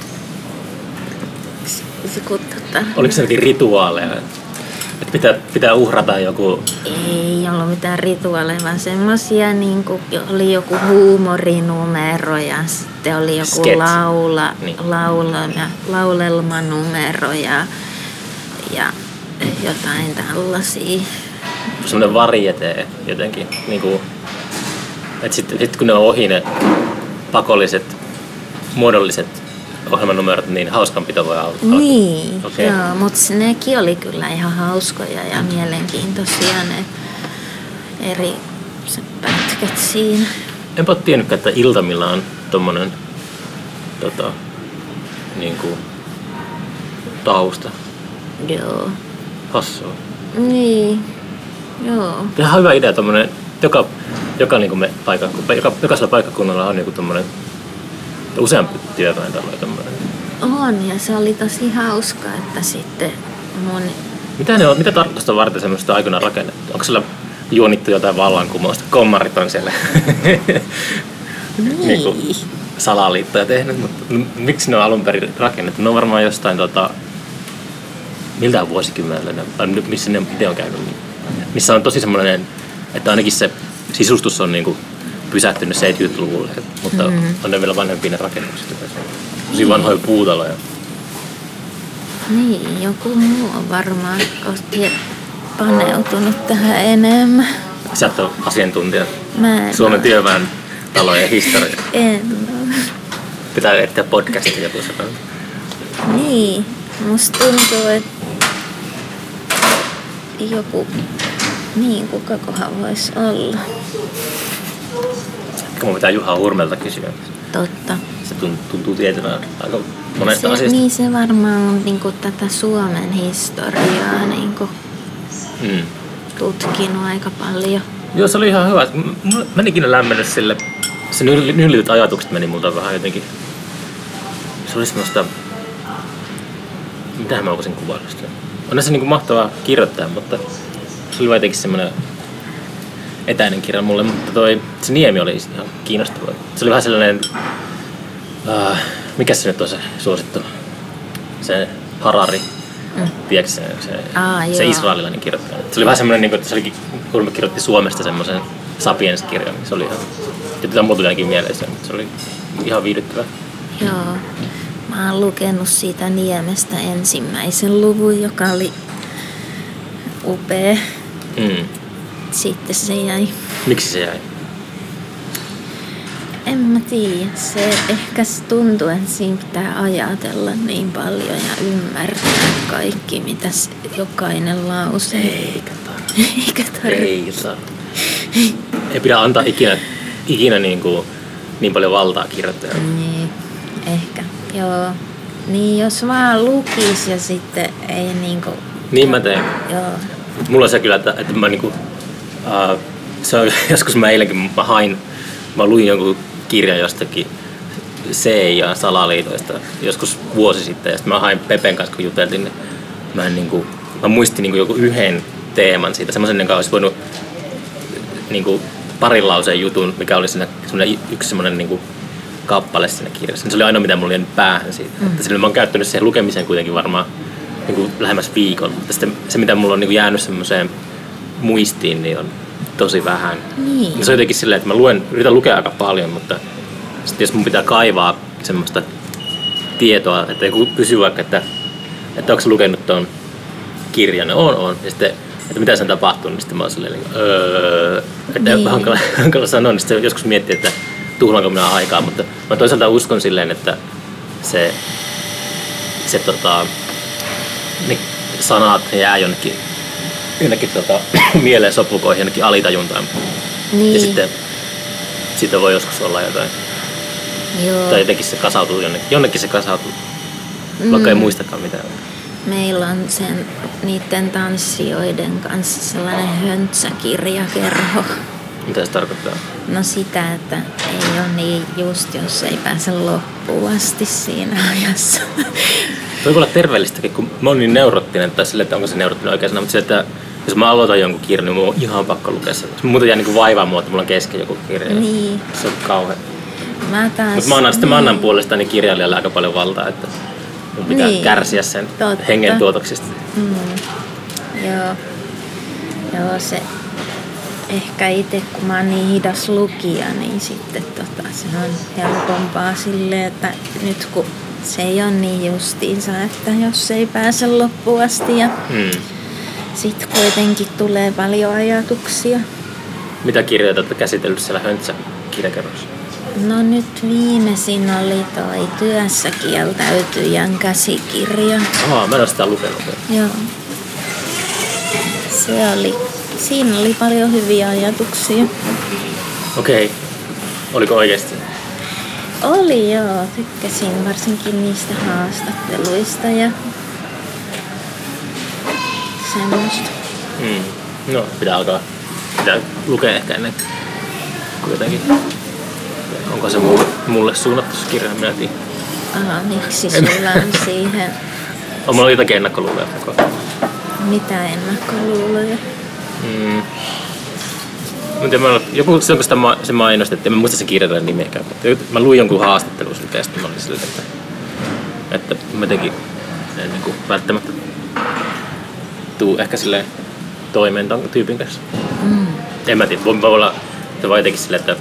oliko se jokin rituaaleja? Että pitää uhrata joku. Ei ollut mitään rituaaleja, vaan semmosia niinku, oli joku huumorinumero ja sitten oli joku laulelmanumero ja jotain tällaisia. Semmoinen varietee jotenkin. Niinku, että sitten kun ne on ohi ne pakolliset, muodolliset ohjelmanumerot, niin hauskanpito voi olla. Niin, okay. Joo, mutta nekin oli kyllä ihan hauskoja ja mielenkiintoisia ne eri pätkät siinä. Enpä ole tiennytkään, että iltamilla on tommonen niinku, tausta. Joo. Hassua. Niin, joo. Tämä on hyvä idea tommonen. Jokaisella paikkakunnalla on joku tommonen useampi työväentalo tommonen. On ja se oli tosi hauska, että sitten mun. Mitä tarkoitusta varten semmoista aikoinaan rakennettu? Onko siellä juonittu jotain vallankumousta? Kommarit on siellä niin. Niin salaliittoja tehnyt, mutta miksi ne on alun perin rakennettu? Ne on varmaan jostain miltään vuosikymmenellä missä ne itse on käynyt? Missä on tosi semmoinen, että ainakin se sisustus on niinku pysähtynyt 70-luvulle, mutta on ne vielä vanhempia ne rakennukset. Tosi vanhoja puutaloja. Niin, joku muu on varmaan paneutunut tähän enemmän. Sä oot asiantuntija Suomen työväen talojen historiaa. En ole. Pitää erittää podcastia joku sellainen. Niin, musta tuntuu, että joku. Niin, kukakohan voisi olla? Mun pitää Juha Hurmelta kysyä. Totta. se tuntuu tietävän aika monesta asiasta. Niin, se varmaan on niin kuin tätä Suomen historiaa niin kuin tutkinut aika paljon. Joo, se oli ihan hyvä. Mulla menikin lämmenä sille. Se nyllytyt ajatukset meni multa vähän jotenkin. Se oli semmoista... Mitähän mä olkoisin kuvailla sitä? On näissä niinku mahtavaa kirjoittaa, mutta se oli jotenkin semmoinen etäinen kirja mulle, mutta se Niemi oli ihan kiinnostava. Se oli vähän sellainen... mikäs se nyt on se suosittu? Se Harari. Tiedätkö se israelilainen kirjoittaja? Se oli vähän semmoinen, niin kuin, että se Hurme kirjoitti Suomesta semmoisen Sapiens-kirjan. Se oli ihan... Tätä mulla tuli ainakin mieleen, mutta se oli ihan viihdyttävää. Joo. Mä oon lukenut siitä Niemestä ensimmäisen luvun, joka oli upea. Sitten se jäi. Miksi se jäi? En mä tiedä. Se ehkä tuntuu, että siinä pitää ajatella niin paljon ja ymmärtää kaikki, mitä jokainen lause. Eikä tarvitse. Ei pidä antaa ikinä niin paljon valtaa kirjoittajalle. Niin, ehkä. Joo. Niin jos vaan lukis ja sitten ei niinku... Niin mä teen. Joo. Mulla on se kyllä, että mä niinku... Se on, joskus mä eilenkin mä luin jonkun kirjan jostakin CIA salaliitoista joskus vuosi sitten ja sitten mä hain Pepen kanssa, kun juteltiin, niin mä muistin niinku joku yhden teeman siitä, semmoisen, jonka olisi voinut niinku parin lauseen jutun, mikä oli siinä yksi semmoinen niinku kappale siinä kirjassa. Se oli ainoa, mitä mulla oli jäänyt päähän siitä. Että silloin mä oon käyttänyt siihen lukemiseen kuitenkin varmaan niinku lähemmäs viikon, mutta sitten se, mitä mulla on niinku jäänyt semmoiseen muistiin, niin on tosi vähän. Niin. Se on jotenkin silleen, että mä yritän lukea aika paljon, mutta sitten jos mun pitää kaivaa semmoista tietoa, että joku kysyy vaikka, että onko sä lukenut tuon kirjan, niin on. Ja sitten, että mitä sen tapahtuu, niin sitten mä oon silleen, että niin. hankala sanoa, niin sitten joskus miettii, että tuhlaanko minä aikaa, mutta mä toisaalta uskon silleen, että ne sanat jää jonnekin mieleen sopukoihin, jonnekin alitajuntaan. Niin. Ja sitten siitä voi joskus olla jotain. Joo. Tai jotenkin se kasautuu jonnekin se kasautuu, vaikka ei muistakaan mitään. Meillä on niiden tanssijoiden kanssa sellainen höntsäkirjakerho. Mitä se tarkoittaa? No sitä, että ei ole niin just, jos ei pääse loppuun asti siinä ajassa. Toi voi olla terveellistäkin, kun mä oon niin neuroottinen, tai sille, että onko se neuroottinen oikein sana, mutta sille, että jos mä aloitan jonkun kirjan, niin mun on ihan pakko lukea sen. Muuten jää niin vaivaa mua, että mulla on kesken joku kirja. Niin. Se on kauhean. Mutta mä annan puolestani kirjailijalle aika paljon valtaa, että mun pitää kärsiä sen hengen tuotoksista. Joo, se... Ehkä itse, kun mä oon niin hidas lukija, niin sitten se on helpompaa silleen, että nyt kun se ei ole niin justiinsa, että jos ei pääse loppuun asti ja sitten kuitenkin tulee paljon ajatuksia. Mitä kirjoja olette käsitellyt siellä höntsäkirjakerrossa? No nyt viimeisin oli toi Työssä kieltäytyjän käsikirja. Mä en ole sitä lukenut. Joo. Siinä oli paljon hyviä ajatuksia. Okei. Oliko oikeasti? Oli joo. Tykkäsin varsinkin niistä haastatteluista ja semmoista. No, pitää lukea ehkä ennen kuitenkin. Onko se mulle suunnattu se kirja, minä tiedän. Miksi sulla on siihen? On mulla jotakin ennakkoluuloja. Mitä ennakkoluuloja? Joku silloin, kun se mainostettiin, en muista sen kirjoittajan nimekään, mutta mä luin jonkun haastattelun siltä ja sitten mä olin silleen, että mä jotenkin en niin välttämättä tuu ehkä silleen toimeen ton tyypin kanssa. En mä tiedä, voi olla jotenkin silleen, että...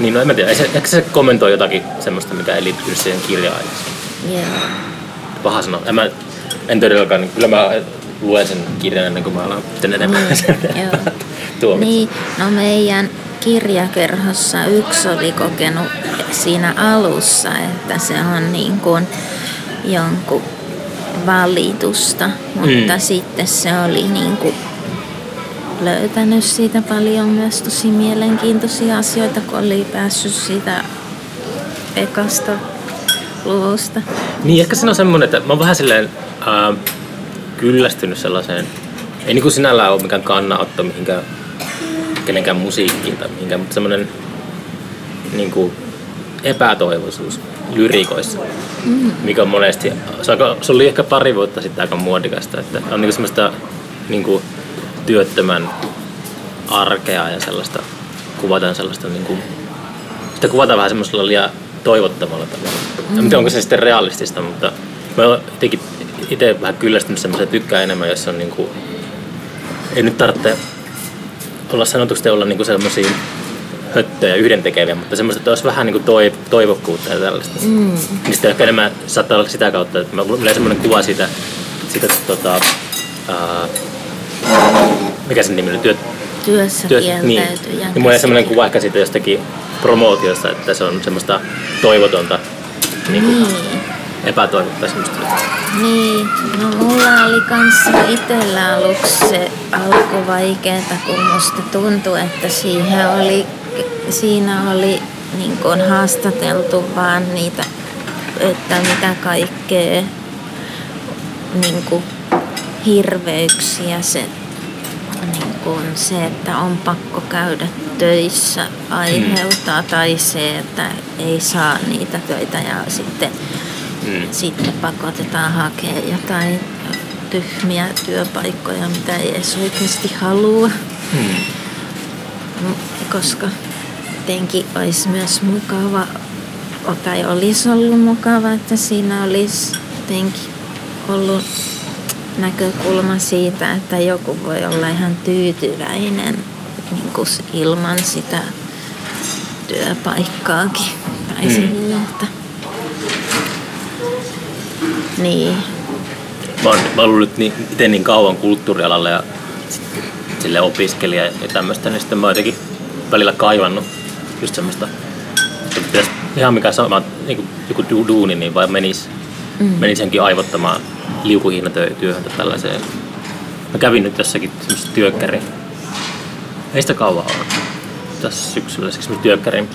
Niin no en mä tiedä, ehkä se kommentoi jotakin semmoista, mikä ei liittyy siihen kirjaan. Paha sanoa. En todellakaan, niin kyllä mä luen sen kirjan ennen kuin mä alan sitten enemmän tuomitsen. Niin, no meidän kirjakerhossa yksi oli kokenut siinä alussa, että se on niin kuin jonkun valitusta, mutta sitten se oli niin kuin löytänyt siitä paljon myös tosi mielenkiintoisia asioita, kun oli päässyt siitä ekasta luvusta. Niin, ehkä se on semmoinen, että mä oon vähän silleen kyllästynyt sellaiseen, ei niin kuin sinällään ole mikään kannanotto mihinkään kenenkään musiikkiin tai mihinkään, mutta semmoinen niin kuin epätoivoisuus lyrikoissa, mikä on monesti, se oli ehkä pari vuotta sitten aika muodikasta, että on niin semmoista niin kuin työttömän arkea ja sellaista, kuvataan sellaista niin kuin, sitä kuvataan vähän semmoisella liian toivottamalla tavalla. En tiedä, onko se sitten realistista, mutta mä oon jotenkin itse vähän kyllästynyt semmoisen, tykkään enemmän, jos on niin kuin, ei nyt tarvitse olla sanotuksi olla niin kuin semmoisia höttöjä yhdentekeviä, mutta semmoista, että olisi vähän niin kuin toivokkuutta ja tällaista. Niin sitten ehkä enemmän saattaa olla sitä kautta, että mulla on semmoinen kuva siitä mikä sen nimi on? Työssä kieltäytyjä. Niin. Mulla on semmoinen kuva ehkä siitä jostakin promootiosta, että se on semmoista toivotonta, niin. Epätoivottaa semmoista. Niin, no mulla oli kanssa itsellä aluksi se alku vaikeeta, kun musta tuntui, että siinä oli niin kuin haastateltu vaan niitä, että mitä kaikkea niin kuin hirveyksiä se, niin kuin se, että on pakko käydä töissä aiheuttaa tai se, että ei saa niitä töitä ja sitten pakotetaan hakemaan jotain tyhmiä työpaikkoja, mitä ei edes oikeasti halua, koska jotenkin olisi myös mukava, tai olisi ollut mukava, että siinä olisi jotenkin ollut näkökulma siitä, että joku voi olla ihan tyytyväinen niin kuin ilman sitä työpaikkaakin. Tai sille, että... Niin. Mä oon ollut itse niin kauan kulttuurialalla ja sille opiskelija ja tämmöistä, niin sitten mä oon jotenkin välillä kaivannut just semmoista, että pitäisi ihan mikä sama, niin kuin joku duuni, niin vaan menisi jonkin aivottamaan liukuhiinatyöhön tai tällaiseen. Mä kävin nyt jossakin semmoista työkkäriä. Ei sitä kauan ole. Tässä syksyllä semmoista työkkärin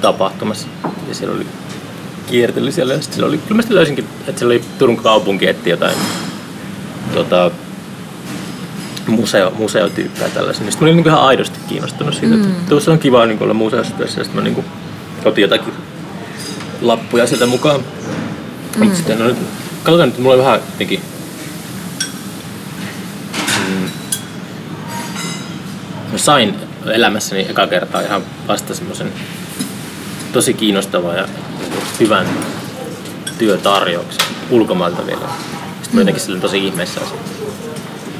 tapahtumassa. Ja siellä oli kiertely siellä. Ja siellä oli, kyllä mä sitten löysinkin, että siellä oli Turun kaupunki etti jotain museotyyppää tällaisen. Sitten mä olin niin ihan aidosti kiinnostunut siitä, että tuossa on kiva niin olla museossa töissä. Ja sitten mä niin otin jotakin lappuja sieltä mukaan. Mutta sitten on nyt... Katsotaan nyt, mulla on vähän jotenkin... Mä sain elämässäni eka kertaa ihan vasta semmoisen tosi kiinnostavan ja hyvän työtarjouksen ulkomailta vielä. Sitten mä jotenkin silleen tosi ihmeessä.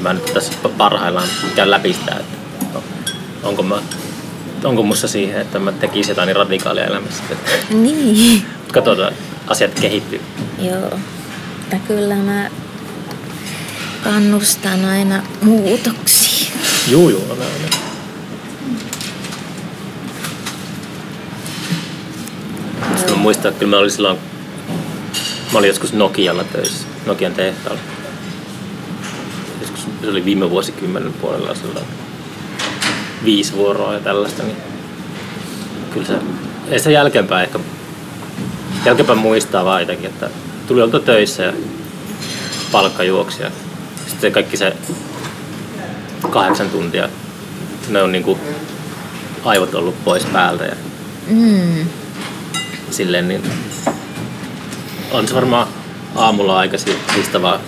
Mä nyt tässä parhaillaan käyn läpi sitä, että onko musta siihen, että mä tekisin jotain niin radikaalia elämässä. Niin. Katsotaan, asiat kehittyy. Joo. Että kyllä mä kannustan aina muutoksiin. Joo, näin. Mä muistan, että kyllä mä olin silloin, mä olin joskus Nokialla töissä, Nokian tehtaalla. Joskus se oli viime vuosikymmenen puolella silloin 5 vuoroa ja tällaista, niin kyllä se, ei sitä jälkeenpäin muistaa vaan jotenkin, että tuli oltu töissä ja palkka juoksi ja sitten kaikki se 8 tuntia, ne on niinku aivot ollut pois päältä ja silleen niin on se varmaan aamulla aika hiistavaa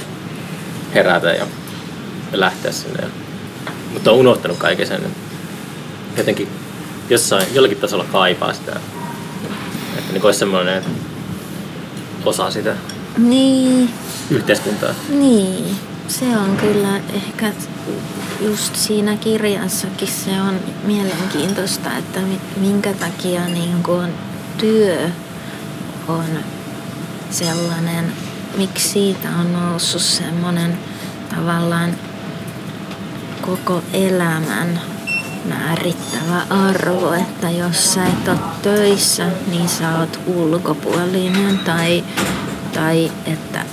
herätä ja lähteä sinne, mutta on unohtanut kaiken sen, niin jotenkin jollakin tasolla kaipaa sitä, että niin olisi semmoinen osa sitä niin. Yhteiskuntaa. Niin, se on kyllä ehkä just siinä kirjassakin se on mielenkiintoista, että minkä takia niin kuin työ on sellainen, miksi siitä on noussut semmoinen tavallaan koko elämän määrittävä arvo, että jos sä et ole töissä, niin sä oot ulkopuolinen tai että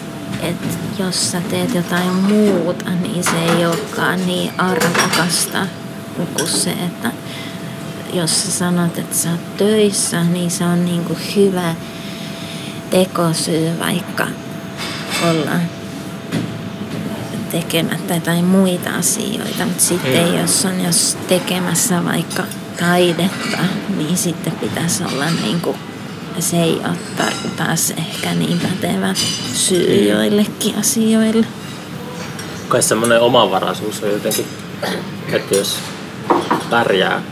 että jos sä teet jotain muuta, niin se ei olekaan niin arvokasta kuin se, että jos sä sanot, että sä oot töissä, niin se on niin kuin hyvä tekosyy vaikka olla tekemättä tai muita asioita, mutta sitten jos tekemässä vaikka taidetta, niin sitten pitäisi olla niin kuin, se ei ole taas ehkä niin pätevä syy joillekin asioille. Kai semmoinen omavaraisuus on jotenkin, että jos pärjää,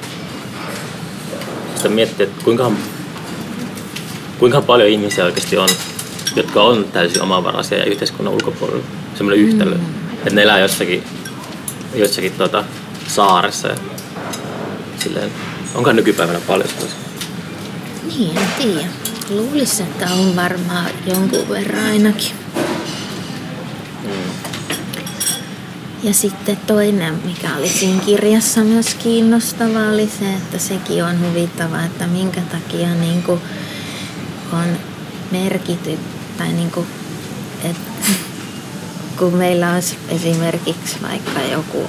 sitten miettii, että kuinka paljon ihmisiä oikeasti on, jotka on täysin omavaraisia ja yhteiskunnan ulkopuolella. Semmoinen yhtälö, että ne elää jossakin saaressa. Silleen, onko nykypäivänä paljon sellaisia? Niin, en tiedä. Luulisin, että on varmaan jonkun verran ainakin. Ja sitten toinen, mikä oli siinä kirjassa myös kiinnostavaa, oli se, että sekin on huvittavaa, että minkä takia niin kuin on merkitty, tai niin kuin, että kun meillä on esimerkiksi vaikka joku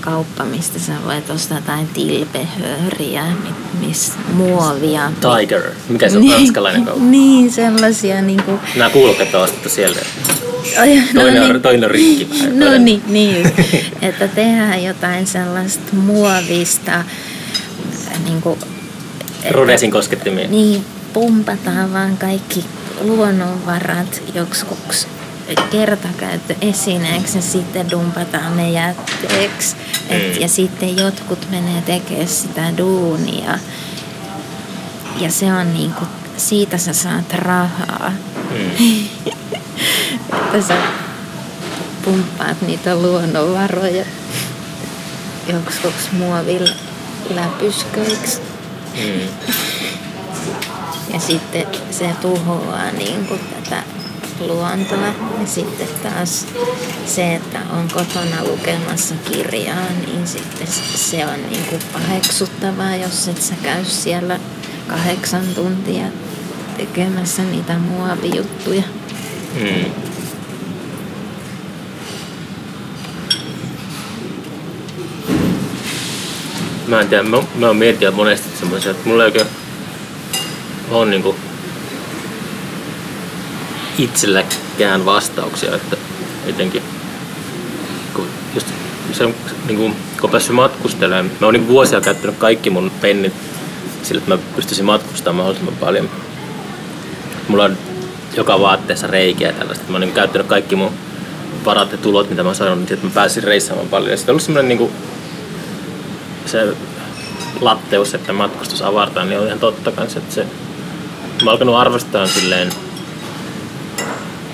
kauppa, mistä sä voit ostaa jotain tilpehööriä, muovia. Tiger, mikä se on ranskalainen kauppa? Niin, sellaisia niinku. Nää kuulokkeet on sitten siellä. Toinen on rikki. No niin. Että tehdään jotain sellaista muovista. Niinku, Rodesin koskettimia. Niin, pumpataan vaan kaikki luonnonvarat joksikuksi kertakäyttöesineeksi ja sitten dumpataan ne jätteeksi. Ja sitten jotkut menee tekemään sitä duunia. Ja se on niinku, siitä sä saat rahaa. Että sä pumppaat niitä luonnonvaroja joksikuksi muovilla läpysköiksi. Ja sitten se tuhoaa niinku tätä luontoa. Ja sitten taas se, että on kotona lukemassa kirjaa, niin sitten se on niin kuin paheksuttavaa, jos et sä käy siellä 8 tuntia tekemässä niitä muovijuttuja. Mä en tiedä, mä oon miettinyt monesti semmoisia, että mulla ei oikein on niinku itselläkään vastauksia, että jotenkin just se niinku kun päässyt matkustelemaan, mä oon niinku vuosia käyttänyt kaikki mun pennit sillä, että mä pystyisin matkustamaan mahdollisimman paljon. Mulla on joka vaatteessa reikiä tällaista, mä oon niinku käyttänyt kaikki mun varat ja tulot, mitä mä oon saanut, niin että mä pääsin reissaamaan paljon. Ja sitten on ollut semmoinen niinku se latteus, että matkustus avartaan, niin on ihan totta kanssa, että se mä oon alkanut arvostaa silleen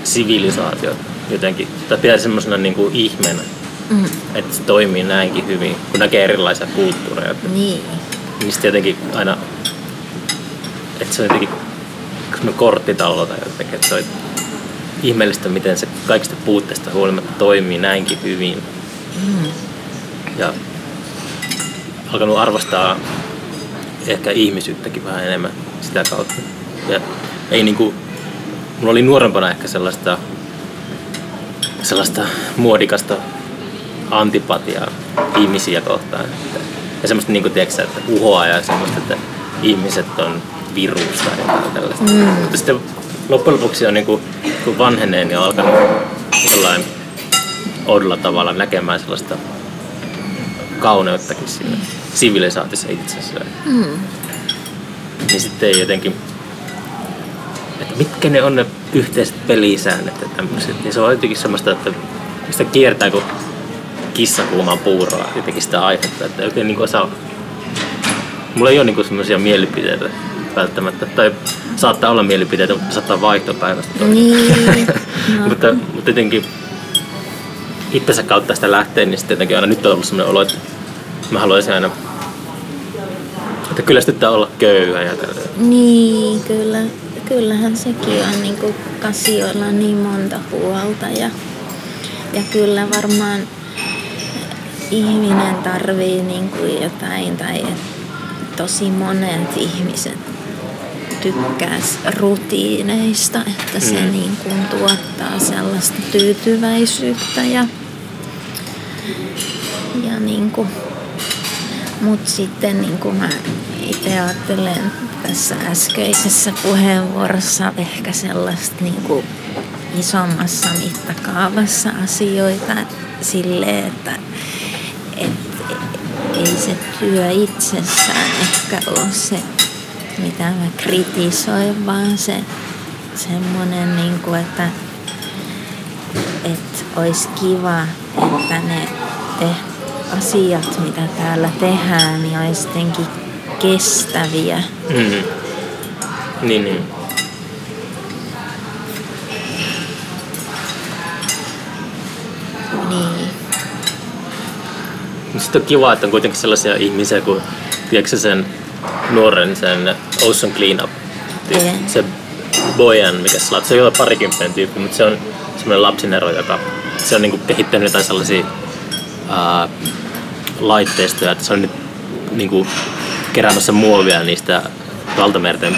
sivilisaatio jotenkin, tai pitää semmoisena niin kuin ihmeenä, että se toimii näinkin hyvin, kun näkee erilaisia kulttuureja. Niin. Niistä jotenkin aina, että se on jotenkin korttitalo tai jotenkin, että se on ihmeellistä, miten se kaikista puutteista huolimatta toimii näinkin hyvin. Ja alkanut arvostaa ehkä ihmisyyttäkin vähän enemmän sitä kautta. Ja ei niinku, mulla oli nuorempana ehkä sellaista muodikasta antipatiaa ihmisiä kohtaan. Ja semmoista niinku, tiedätkö, että uhoa ja semmoista, että ihmiset on virusta ja tällaista. Mutta sitten loppujen lopuksi on niinku, kun vanhenee, niin on alkanut jollain oudolla tavalla näkemään sellaista kauneuttakin siinä sivilisaatiossa itse asiassa. Niin sitten jotenkin, että mitkä ne on ne yhteiset pelisäännöt ja tämmöiset, niin se on jotenkin semmoista, että sitä kiertää kuin kissa kuumaa puuroa jotenkin sitä aihetta, että oikein niin kuin osaa. Mulla ei ole niin kuin semmoisia mielipiteitä välttämättä, tai saattaa olla mielipiteitä, mutta saattaa vaihtua päivästä toinen. Mutta jotenkin itsensä kautta sitä lähtee, niin sitten jotenkin aina nyt on ollut semmoinen olo, että mä haluaisin aina, että kyllästyttää olla köyhä ja tälleen. Niin, kyllä. Kyllähän sekin on niinku asioilla niin monta puolta ja kyllä varmaan ihminen tarvii niinku jotain, tai tosi monet ihmiset tykkään rutiineista, että se niin kuin tuottaa sellaista tyytyväisyyttä ja niin kuin, mut sitten niin kuin mä itse ajattelen tässä äskeisessä puheenvuorossa ehkä sellaista niin kuin isommassa mittakaavassa asioita silleen, että ei se työ itsessään ehkä ole se, mitä mä kritisoin, vaan se semmoinen, niin kuin, että olisi kiva, että ne asiat, mitä täällä tehdään, niin olisi jotenkin kestäviä. Mm-hmm. Niin. Niin. Sitten on kiva, että on kuitenkin sellaisia ihmisiä kuin, tiedätkö sen nuoren, sen Ocean Cleanup, se Boyan, mikä se on jollain parikymppinen tyyppi, mutta se on semmoinen lapsinero, joka se on niinku kehittänyt jotain sellaisia laitteistoja, että se on nyt niinku kerännyt sen muovia niistä valtamerten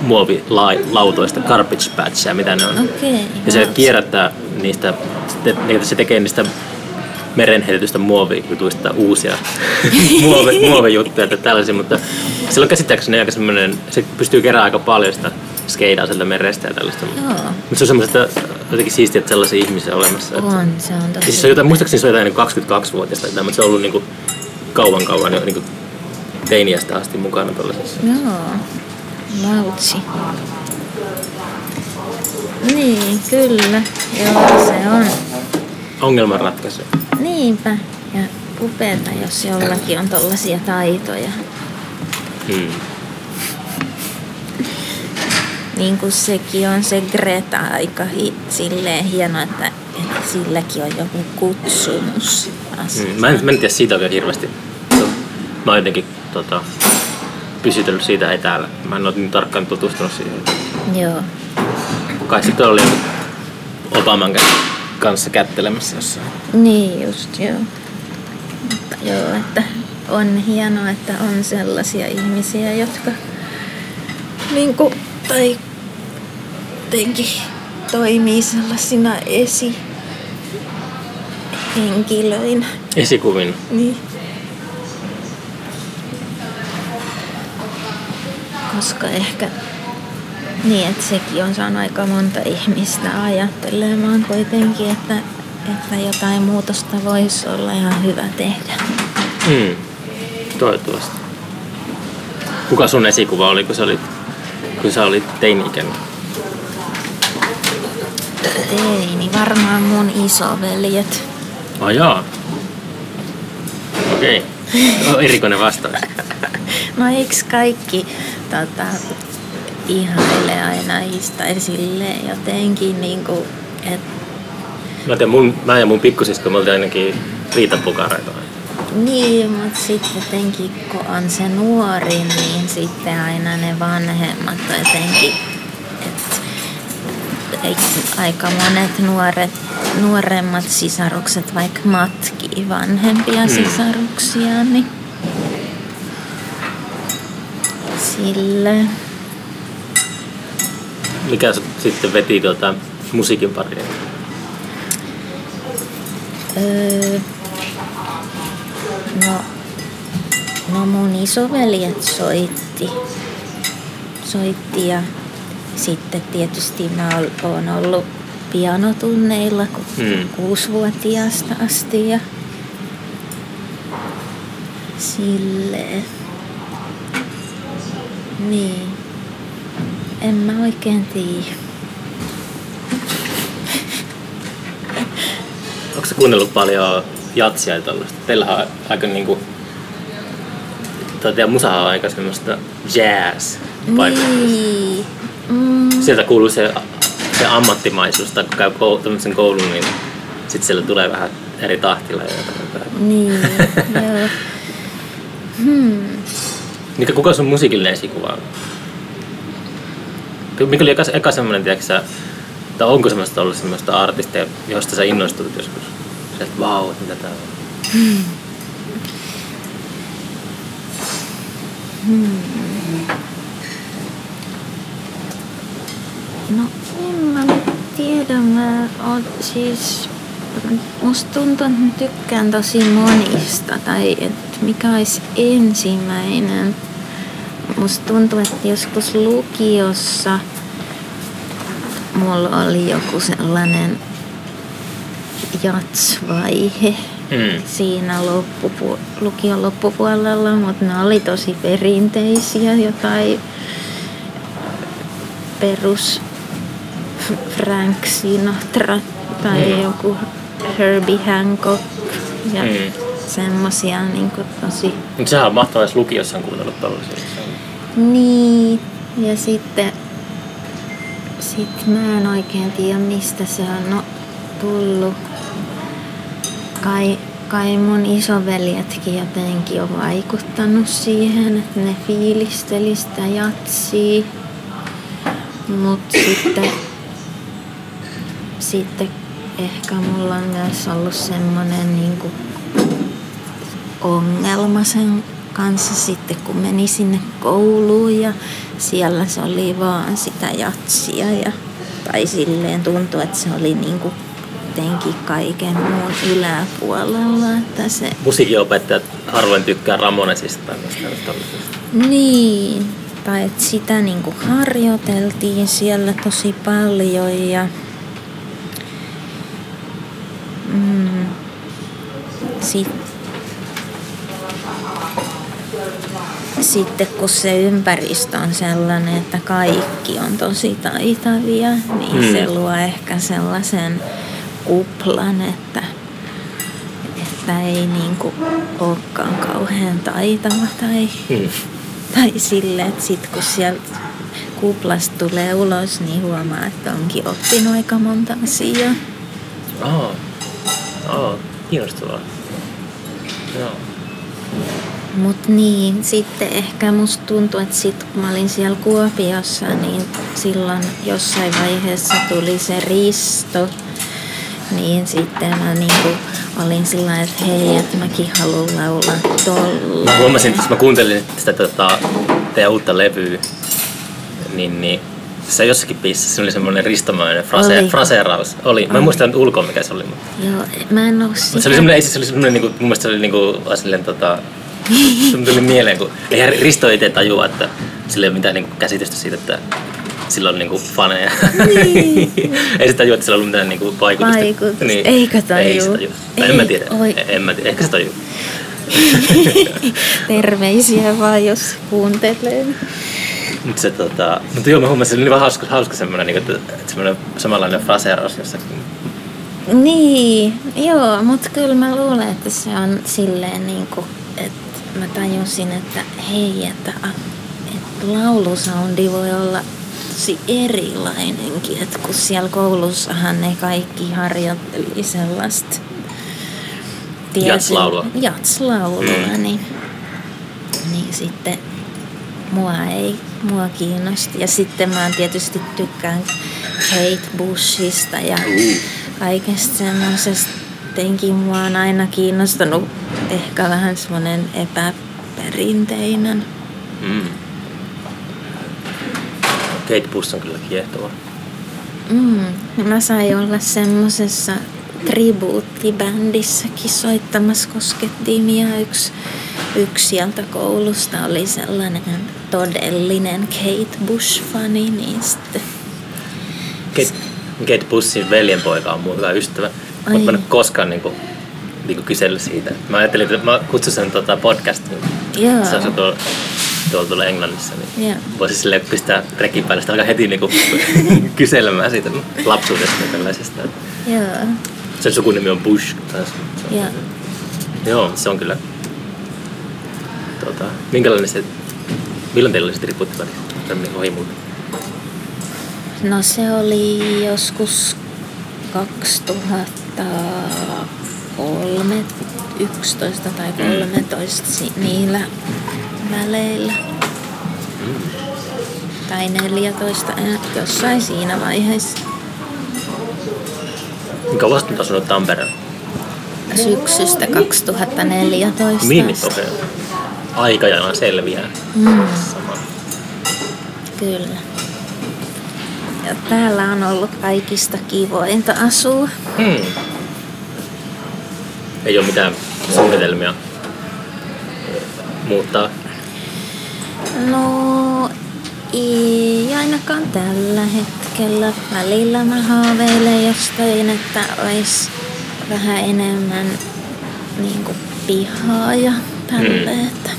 muovilautoista, garbage patchia, mitä ne on. Okay, ja se kierrättää niistä, se tekee niistä merenheitystä muovijutuista uusia muovijuttuja tai tällaisia, mutta silloin käsittääkseni aika semmoinen, se pystyy keräämään aika paljon sitä skeidaa sieltä merestä ja tällaista. Joo. Mutta se on semmoista jotenkin siistiä, että sellaisia ihmisiä on olemassa. On, se on tosi. Siis muistaakseni se on jotain 22-vuotiaista, mutta se on ollut niin kuin kauan jo niin kuin teiniästä asti mukana tällaisessa. Joo, lautsi. Niin, kyllä. Joo, se on. Ongelmanratkaisu. Niinpä. Ja upeeta, jos jollakin on tollaisia taitoja. Hmm. Niin kuin sekin on se Greta aika silleen hieno, että silläkin on joku kutsumus. Mä en tiedä siitä oikein hirveästi. Mä oon jotenkin pysytellyt siitä etäällä. Mä en oo niin tarkkaan tutustunut siihen. Joo. Kai sitten oli Obaman kanssa kättelemässä jossain. Niin just, joo. Mutta joo, että on hienoa, että on sellaisia ihmisiä, jotka niinku tai jotenkin toimii sellaisina esihenkilöinä. Esikuvina. Niin. Koska ehkä niin, että sekin on saanut aika monta ihmistä ajattelemaan kuitenkin, että jotain muutosta voisi olla ihan hyvä tehdä. Mm. Toivottavasti. Kuka sun esikuva oli, kun sä olit teini-ikäinen? Teini, varmaan mun isoveljet. Ajaa. Okei. Okay. Erikoinen vastaus. No eiks kaikki ihailee aina istai silleen jotenkin niinku, et... Mä ja mun pikkusisko, me oltiin ainakin riitapukareita. Niin, mut sit jotenkin kun on se nuori, niin sitten aina ne vanhemmat on jotenkin, et aika monet nuoremmat sisarukset vaikka matkii vanhempia sisaruksia, niin silleen. Mikä sitten veti musiikin pariin? No mun isoveljet soitti ja sitten tietysti mä oon ollut pianotunneilla 6-vuotiaasta asti ja silleen. Niin. En mä oikein tiedä. Onko sä kuunnellut paljon jatsia ja tollaista? Teillähän on aika niinku... Teidän musahan on aika semmoista jazz-paikallista. Niin. Sieltä kuuluu se ammattimaisuus, tai kun käy tämmöisen koulun, niin sit siellä tulee vähän eri tahtilla. Niin, joo. Kuka sun musiikillinen esikuva on? Mikä oli eka semmoinen, tiedätkö, tai onko semmoista ollut semmoista artistia, josta sä innostut joskus? Sä et, vau, mitä tää on? No en mä nyt tiedä, mä oon siis... Musta tuntuu, että mä tykkään tosi monista, tai että mikä olisi ensimmäinen. Musta tuntuu, että joskus lukiossa mulla oli joku sellainen jazz-vaihe siinä lukion loppupuolella, mutta ne oli tosi perinteisiä, jotain perus Frank Sinatra tai joku Herbie Hancock ja semmosia niinku tosi... Mutta sehän on mahtavaa, jos lukiossa on kuunnellut tollaisia. Niin, ja sitten... Sit mä en oikein tiedä, mistä se on tullut. Kai mun isoveljetkin jotenkin on vaikuttanut siihen, että ne fiilisteli sitä jatsia. Mut sitten ehkä mulla on myös ollut semmonen niinku ongelma sen kanssa sitten, kun meni sinne kouluun ja siellä se oli vaan sitä jatsia ja, tai silleen tuntui, että se oli niinku jotenkin kaiken muun yläpuolella, että se... Musiikinopettajat harvoin tykkää Ramonesista tai tällaisesta. Niin, tai että sitä niinku harjoiteltiin siellä tosi paljon ja Sitten kun se ympäristö on sellainen, että kaikki on tosi taitavia, niin se luo ehkä sellaisen kuplan, että ei niinku olekaan kauhean taitava tai silleen, että sit kun sieltä kuplasta tulee ulos, niin huomaa, että onkin oppinut aika monta asiaa. Kiinnostavaa. Joo. Mut niin, sitten ehkä musta tuntui, että sit kun mä olin siellä Kuopiossa, niin silloin jossain vaiheessa tuli se Risto. Niin sitten mä niinku olin sillä, että hei, että mäkin haluan laulaa tolla. Mä huomasin, että jos mä kuuntelin sitä teidän uutta levyä, niin se jossakin biisissä oli semmoinen ristomainen fraseeraus. Oli. Mä en muista ulkoa, mikä se oli. Joo, mä en oo sitä. Se oli semmoinen, niinku, mun mielestä se oli niinku silleen se tuli mieleen, kun eihän Risto itse tajua, että sillä ei ole mitään niinku käsitystä siitä, että sillä on niinku faneja. Niin. Ei se tajua, että sillä on ollut mitään niinku vaikutusta. Niin. Eikö tajua? Ei se tajua. Tai en mä tiedä. Ehkä se tajuu. Terveisiä vaan, jos kuuntelee. Mutta se mutta joo, mä huomasin, että se oli hauska semmoinen, niinku, että semmoinen samanlainen fraseeraus jossakin. Niin, joo, mutta kyllä mä luulen, että se on silleen niinku, että mä tajusin, että hei, että laulusoundi voi olla tosi erilainenkin, että kun siellä koulussahan ne kaikki harjoitteli sellaista jatslaulua, niin sitten mua kiinnosti. Ja sitten mä tietysti tykkään Kate Bushista ja kaikesta semmoisesta. Jotenkin mua on aina kiinnostanut ehkä vähän semmoinen epäperinteinen. Kate Bush on kyllä kiehtova. Mä sain olla semmosessa tribuuttibändissäkin soittamassa koskettimia. Yksi sieltä koulusta oli sellainen todellinen Kate Bush-fani, niin sitten... Kate Bushin veljenpoika on mun hyvä ystävä. Mutta mä en koskaan niinku kysellyt siitä. Mä ajattelin, että mä kutsun sen podcastiin. Joo. Se on tuolla Englannissa. Niin yeah. Voisi silleen pistää rekin päälle. Sitä alkaa heti niinku kyselemään siitä lapsuudesta ja tällaisesta. Joo. Yeah. Sen sukunimi on Bush. Joo. Yeah. Joo, se on kyllä. Milloin teillä oli se tribuuttiväli? Tämmöinen ohi muuta. No se oli joskus 2011 tai 2013 niillä väleillä. Tai 2014, jossain siinä vaiheessa. Mikä vastinta on sinut Tampereen? Syksystä 2014. Minitokea. Aikajana selviää. Kyllä. Ja täällä on ollut kaikista kivointa asua. Ei ole mitään suunnitelmia muuttaa? No, ei ainakaan tällä hetkellä. Välillä mä haaveilen jostain, että olisi vähän enemmän niin kuin pihaa ja tälleen, että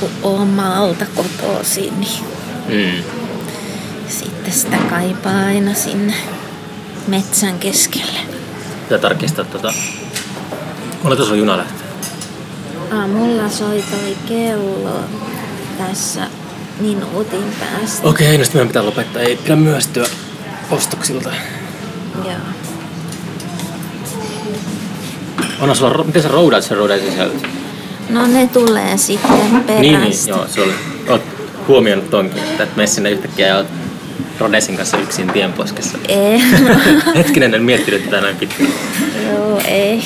kun omalta kotoisin, niin sitten sitä kaipaa aina sinne metsän keskelle. Pitää tarkistaa tota. Oletan sun juna lähtee. Mulla soi toi kello tässä minuutin päästä. Okei, no sitten meidän pitää lopettaa. Ei pidä myöstyä ostoksilta. Joo. Onhan sulla, miten sä roudaat sen Roden sisältö? No ne tulee sitten perästä. Niin, joo, oot huomioinut tonkin, että et mene sinne yhtäkkiä ja oot Rodesin kanssa yksin tienposkessa. Ei. Hetkinen, en miettinyt tätä näin pitkään. Joo, ei.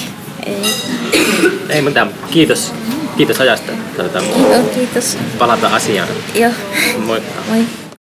Ei mitään, kiitos. Kiitos ajasta. Kiitos. Palata asiaan. Joo. Moikka. Moi.